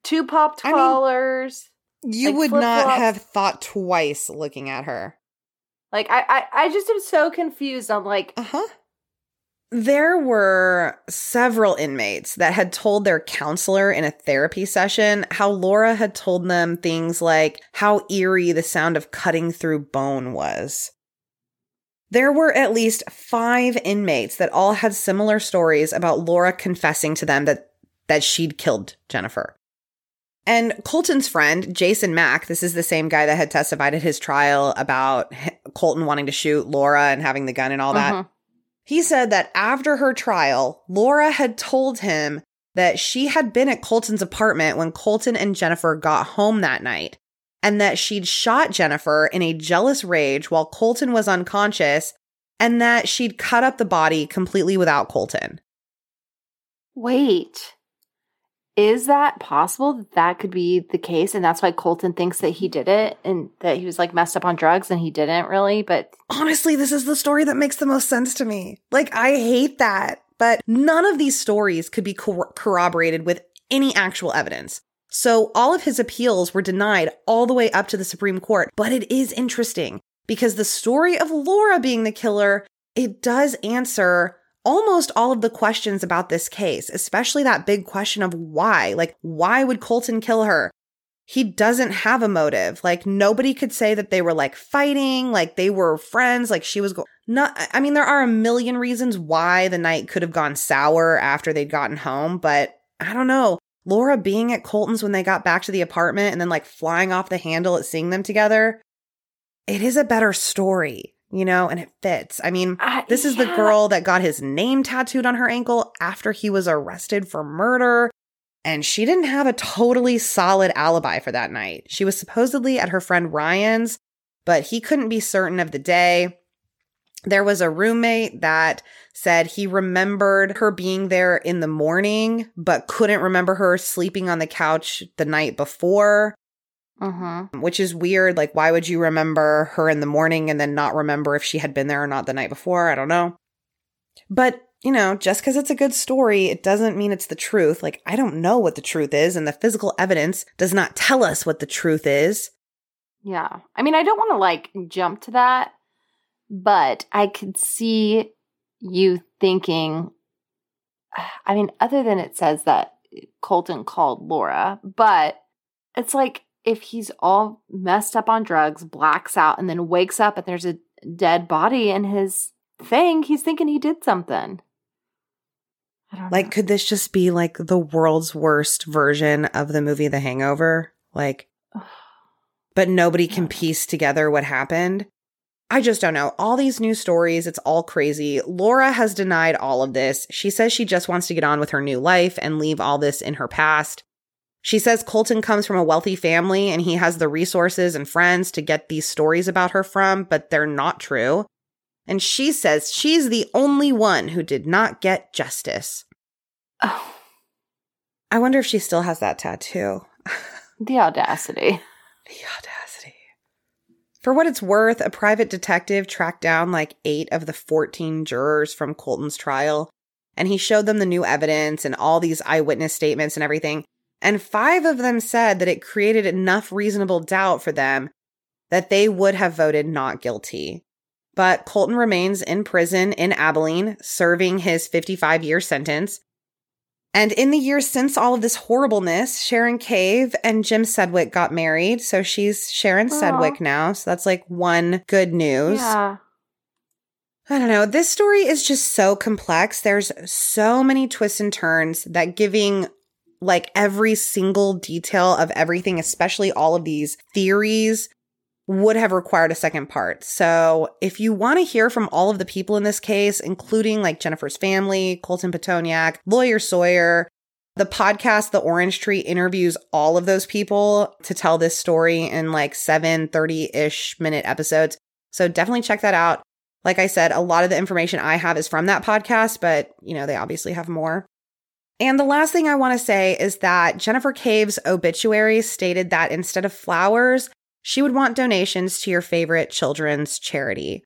Two popped collars. I mean, you like would not flops. Have thought twice looking at her. Like, I just am so confused. I'm like... Uh-huh. There were several inmates that had told their counselor in a therapy session how Laura had told them things like how eerie the sound of cutting through bone was. There were at least 5 inmates that all had similar stories about Laura confessing to them that she'd killed Jennifer. And Colton's friend, Jason Mack, this is the same guy that had testified at his trial about Colton wanting to shoot Laura and having the gun and all that. Mm-hmm. He said that after her trial, Laura had told him that she had been at Colton's apartment when Colton and Jennifer got home that night, and that she'd shot Jennifer in a jealous rage while Colton was unconscious, and that she'd cut up the body completely without Colton. Wait, is that possible that could be the case, and that's why Colton thinks that he did it and that he was, like, messed up on drugs and he didn't really, but... Honestly, this is the story that makes the most sense to me. Like, I hate that, but none of these stories could be corroborated with any actual evidence. So all of his appeals were denied all the way up to the Supreme Court, but it is interesting because the story of Laura being the killer, it does answer... almost all of the questions about this case, especially that big question of why. Like, why would Colton kill her? He doesn't have a motive. Like, nobody could say that they were, like, fighting, like, they were friends, like, she was there are a million reasons why the night could have gone sour after they'd gotten home, but I don't know. Laura being at Colton's when they got back to the apartment and then, like, flying off the handle at seeing them together, it is a better story. And it fits. I mean, this is the girl that got his name tattooed on her ankle after he was arrested for murder, and she didn't have a totally solid alibi for that night. She was supposedly at her friend Ryan's, but he couldn't be certain of the day. There was a roommate that said he remembered her being there in the morning, but couldn't remember her sleeping on the couch the night before. Which is weird. Like, why would you remember her in the morning and then not remember if she had been there or not the night before? I don't know. But, just because it's a good story, it doesn't mean it's the truth. Like, I don't know what the truth is, and the physical evidence does not tell us what the truth is. Yeah. I mean, I don't want to like jump to that, but I could see you thinking, I mean, other than it says that Colton called Laura, but it's like if he's all messed up on drugs, blacks out, and then wakes up and there's a dead body in his thing, he's thinking he did something. I don't know. Could this just be like the world's worst version of the movie The Hangover? But nobody can piece together what happened. I just don't know. All these new stories, it's all crazy. Laura has denied all of this. She says she just wants to get on with her new life and leave all this in her past. She says Colton comes from a wealthy family and he has the resources and friends to get these stories about her from, but they're not true. And she says she's the only one who did not get justice. Oh. I wonder if she still has that tattoo. The audacity. The audacity. For what it's worth, a private detective tracked down 8 of the 14 jurors from Colton's trial, and he showed them the new evidence and all these eyewitness statements and everything, and 5 of them said that it created enough reasonable doubt for them that they would have voted not guilty. But Colton remains in prison in Abilene, serving his 55-year sentence. And in the years since all of this horribleness, Sharon Cave and Jim Sedwick got married. So she's Sharon Sedwick now. So that's one good news. Yeah. I don't know. This story is just so complex. There's so many twists and turns that giving every single detail of everything, especially all of these theories, would have required a second part. So if you want to hear from all of the people in this case, including Jennifer's family, Colton Pitonyak, Lawyer Sawyer, the podcast, The Orange Tree, interviews all of those people to tell this story in 7 30-ish minute episodes. So definitely check that out. Like I said, a lot of the information I have is from that podcast, but they obviously have more. And the last thing I want to say is that Jennifer Cave's obituary stated that instead of flowers, she would want donations to your favorite children's charity.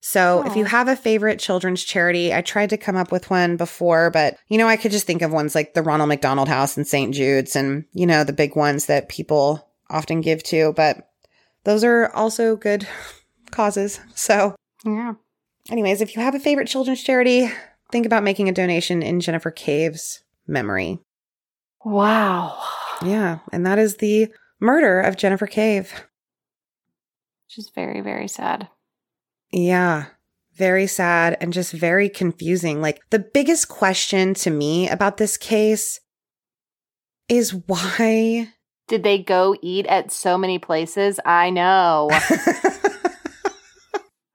So if you have a favorite children's charity, I tried to come up with one before, but, I could just think of ones like the Ronald McDonald House and St. Jude's and, the big ones that people often give to. But those are also good causes. So yeah. Anyways, if you have a favorite children's charity, think about making a donation in Jennifer Cave's memory. Wow. Yeah. And that is the murder of Jennifer Cave. Which is very, very sad. Yeah, very sad and just very confusing. The biggest question to me about this case is why did they go eat at so many places? I know.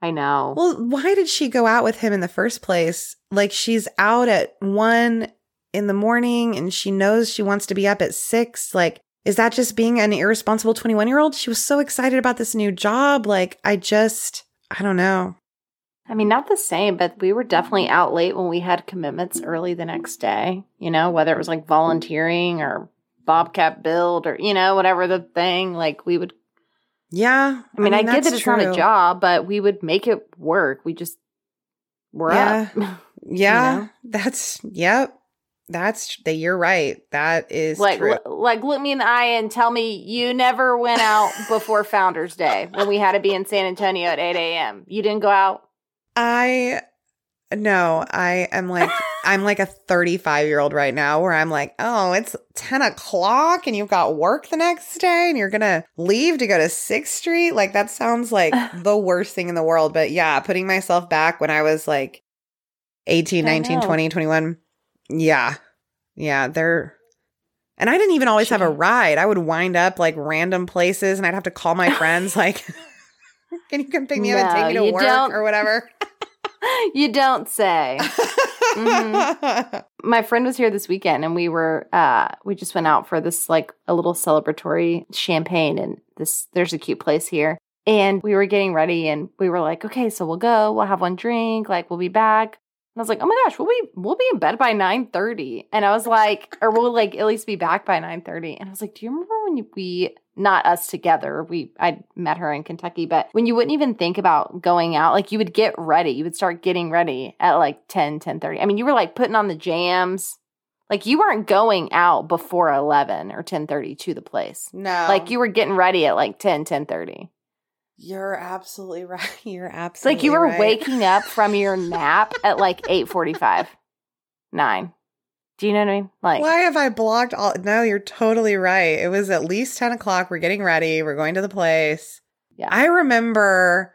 I know. Well, why did she go out with him in the first place? She's out at 1 in the morning and she knows she wants to be up at 6. Is that just being an irresponsible 21-year-old? She was so excited about this new job. I don't know. I mean, not the same, but we were definitely out late when we had commitments early the next day, whether it was volunteering or Bobcat build or, whatever the thing, we would. Yeah. I mean, I get that it's true. Not a job, but we would make it work. We just were up. Yeah. Yep. You're right. That is true. Look me in the eye and tell me you never went out before Founders Day when we had to be in San Antonio at 8 a.m. You didn't go out? I'm a 35-year-old right now where I'm it's 10 o'clock and you've got work the next day and you're going to leave to go to 6th Street. That sounds like the worst thing in the world. But yeah, putting myself back when I was 18, 19, 20, 21. Yeah. Yeah. And I didn't even always have a ride. I would wind up random places and I'd have to call my friends can you come pick me up and take me to work or whatever? You don't say. Mm-hmm. My friend was here this weekend and we were, we just went out for this a little celebratory champagne and there's a cute place here. And we were getting ready and we were okay, so we'll go, we'll have one drink, we'll be back. And I was oh my gosh, we'll be in bed by 9:30. And I was or we'll at least be back by 9:30. And I was do you remember when we, not us together, I met her in Kentucky, but when you wouldn't even think about going out, you would get ready. You would start getting ready at 10:30. I mean, you were putting on the jams, Like, you weren't going out before 11 or 10:30 to the place. No. Like, you were getting ready at, like, 10:30. You're absolutely right. You're absolutely right. Like, you were waking up from your nap at, like, 8:45, 9. Do you know what I mean? Like, why have I blocked all? No, you're totally right. It was at least 10 o'clock. We're getting ready. We're going to the place. Yeah. I remember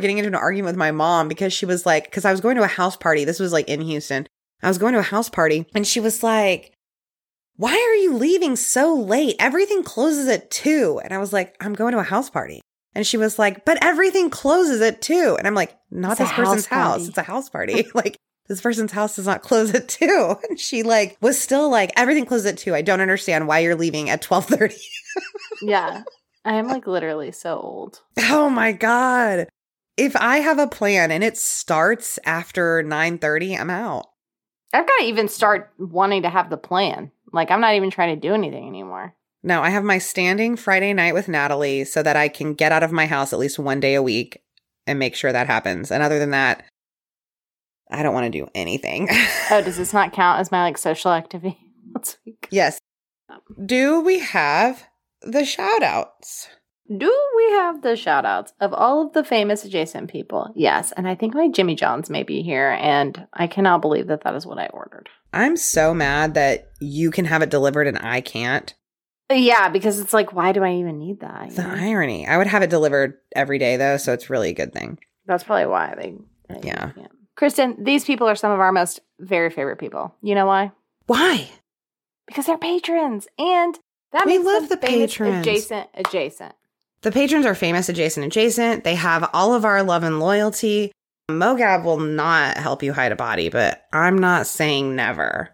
getting into an argument with my mom because she was like, because I was going to a house party. This was, like, in Houston. I was going to a house party, and she was like, why are you leaving so late? Everything closes at 2. And I was like, I'm going to a house party. And she was like, but everything closes at 2. And I'm like, not this person's house. It's a house party. Like, this person's house does not close at 2. And she, like, was still like, everything closes at 2. I don't understand why you're leaving at 12:30. Yeah. I am, like, literally so old. Oh, my God. If I have a plan and it starts after 9:30, I'm out. I've got to even start wanting to have the plan. Like, I'm not even trying to do anything anymore. No, I have my standing Friday night with Natalie so that I can get out of my house at least one day a week and make sure that happens. And other than that, I don't want to do anything. Oh, does this not count as my, like, social activity this week? Yes. Do we have the shout-outs? Do we have the shout-outs of all of the famous adjacent people? Yes, and I think my Jimmy John's may be here, and I cannot believe that that is what I ordered. I'm so mad that you can have it delivered and I can't. Yeah, because it's like, why do I even need that? The irony. I would have it delivered every day, though, so it's really a good thing. That's probably why. Yeah. Can't. Kristen, these people are some of our most very favorite people. You know why? Why? Because they're patrons, and that we love the patrons. Adjacent. The patrons are famous, adjacent. They have all of our love and loyalty. MoGab will not help you hide a body, but I'm not saying never.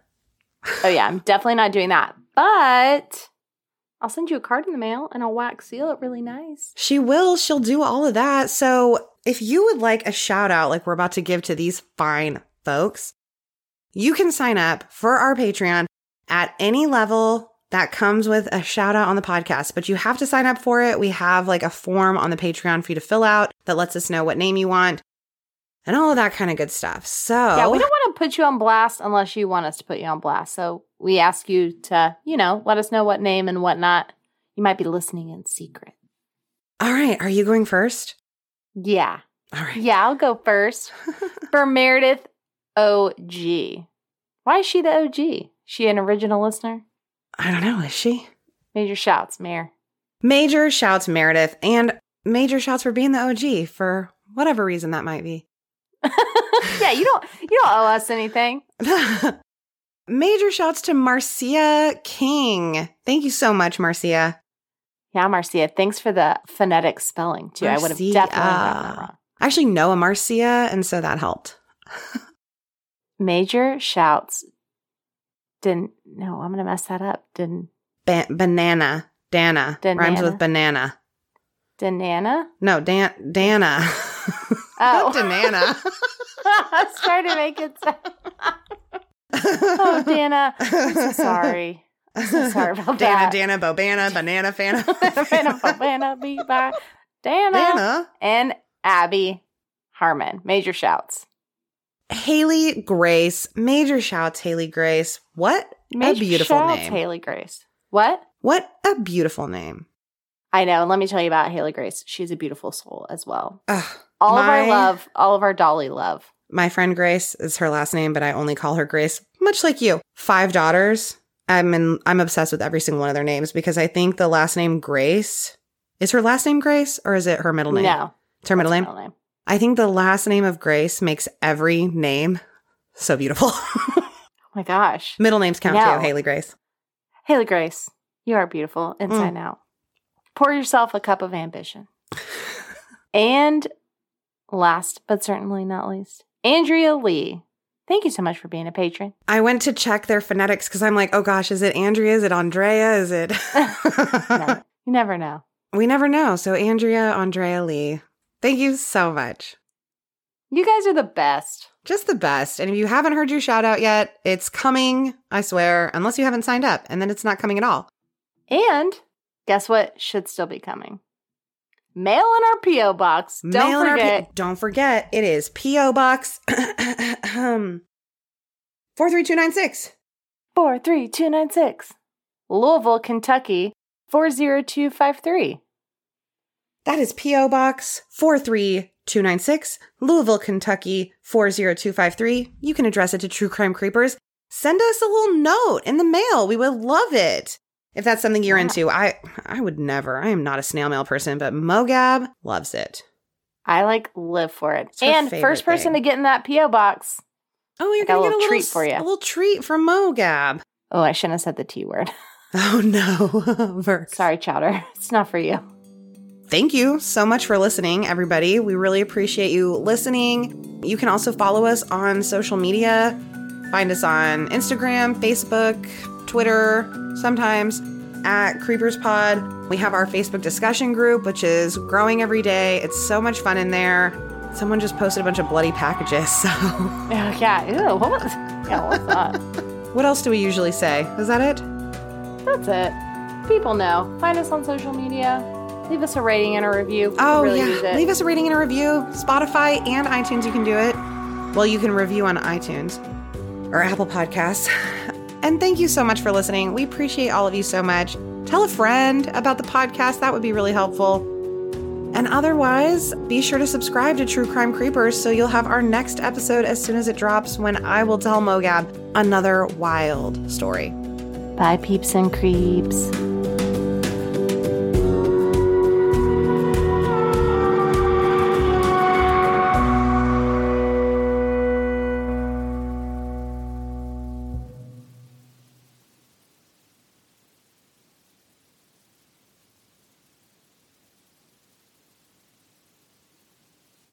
Oh, yeah. I'm definitely not doing that. But I'll send you a card in the mail and I'll wax seal it really nice. She will. She'll do all of that. So if you would like a shout out like we're about to give to these fine folks, you can sign up for our Patreon at any level that comes with a shout out on the podcast, but you have to sign up for it. We have like a form on the Patreon for you to fill out that lets us know what name you want and all of that kind of good stuff. So yeah, we don't want to put you on blast unless you want us to put you on blast. So we ask you to, you know, let us know what name and whatnot. You might be listening in secret. All right. Are you going first? Yeah. All right. Yeah, I'll go first. For Meredith OG. Why is she the OG? She an original listener? I don't know. Is she? Major shouts, Mare. Major shouts, Meredith. And major shouts for being the OG for whatever reason that might be. Yeah, you don't owe us anything. Major shouts to Marcia King. Thank you so much, Marcia. Yeah, Marcia. Thanks for the phonetic spelling, too. Marcia. I would have definitely gotten that wrong. I actually know a Marcia, and so that helped. Major shouts. I'm going to mess that up. Banana. Dana. Rhymes with banana. Danana? No, Dana. Oh. Not Danana. I was trying to make it sound. Oh, Dana. I'm so sorry. I'm so sorry about that. Dana, Bobana, Banana, Fana. Fana, Bobana, Beba, Dana. And Abby Harmon. Major shouts. Haley Grace. Major shouts, Haley Grace. What a beautiful name. Shouts, Haley Grace. What? What a beautiful name. I know. And let me tell you about Haley Grace. She's a beautiful soul as well. All of our Dolly love. My friend Grace is her last name, but I only call her Grace, much like you. 5 daughters. I'm obsessed with every single one of their names because I think the last name Grace, is her last name Grace or is it her middle name? No. It's her middle name? Middle name. I think the last name of Grace makes every name so beautiful. Oh, my gosh. Middle names count, too. Haley Grace. Haley Grace, you are beautiful inside and out. Pour yourself a cup of ambition. And last, but certainly not least, Andrea Lee. Thank you so much for being a patron. I went to check their phonetics because I'm like, oh, gosh, is it Andrea? Is it Andrea? Is it? No, you never know. We never know. So Andrea Lee. Thank you so much. You guys are the best. Just the best. And if you haven't heard your shout out yet, it's coming, I swear, unless you haven't signed up, and then it's not coming at all. And guess what should still be coming? Mail in our P.O. Box. Don't forget, it is P.O. Box 43296. 43296. Louisville, Kentucky, 40253. That is P.O. Box 43296, Louisville, Kentucky, 40253. You can address it to True Crime Creepers. Send us a little note in the mail. We would love it. If that's something you're into. I would never. I am not a snail mail person, but MoGab loves it. I live for it. It's and first person to get in that P.O. Box. Oh, you're going to get a little treat for you. A little treat from MoGab. Oh, I shouldn't have said the T word. Oh, no. Verk. Sorry, Chowder. It's not for you. Thank you so much for listening, everybody. We really appreciate you listening. You can also follow us on social media. Find us on Instagram, Facebook, Twitter, sometimes at Creepers Pod. We have our Facebook discussion group, which is growing every day. It's so much fun in there. Someone just posted a bunch of bloody packages, so. Yeah. Ew, what's that? What else do we usually say? Is that it? That's it. People know. Find us on social media. Leave us a rating and a review. Leave us a rating and a review. Spotify and iTunes, you can do it. Well, you can review on iTunes or Apple Podcasts. And thank you so much for listening. We appreciate all of you so much. Tell a friend about the podcast. That would be really helpful. And otherwise, be sure to subscribe to True Crime Creepers so you'll have our next episode as soon as it drops, when I will tell MoGab another wild story. Bye, peeps and creeps.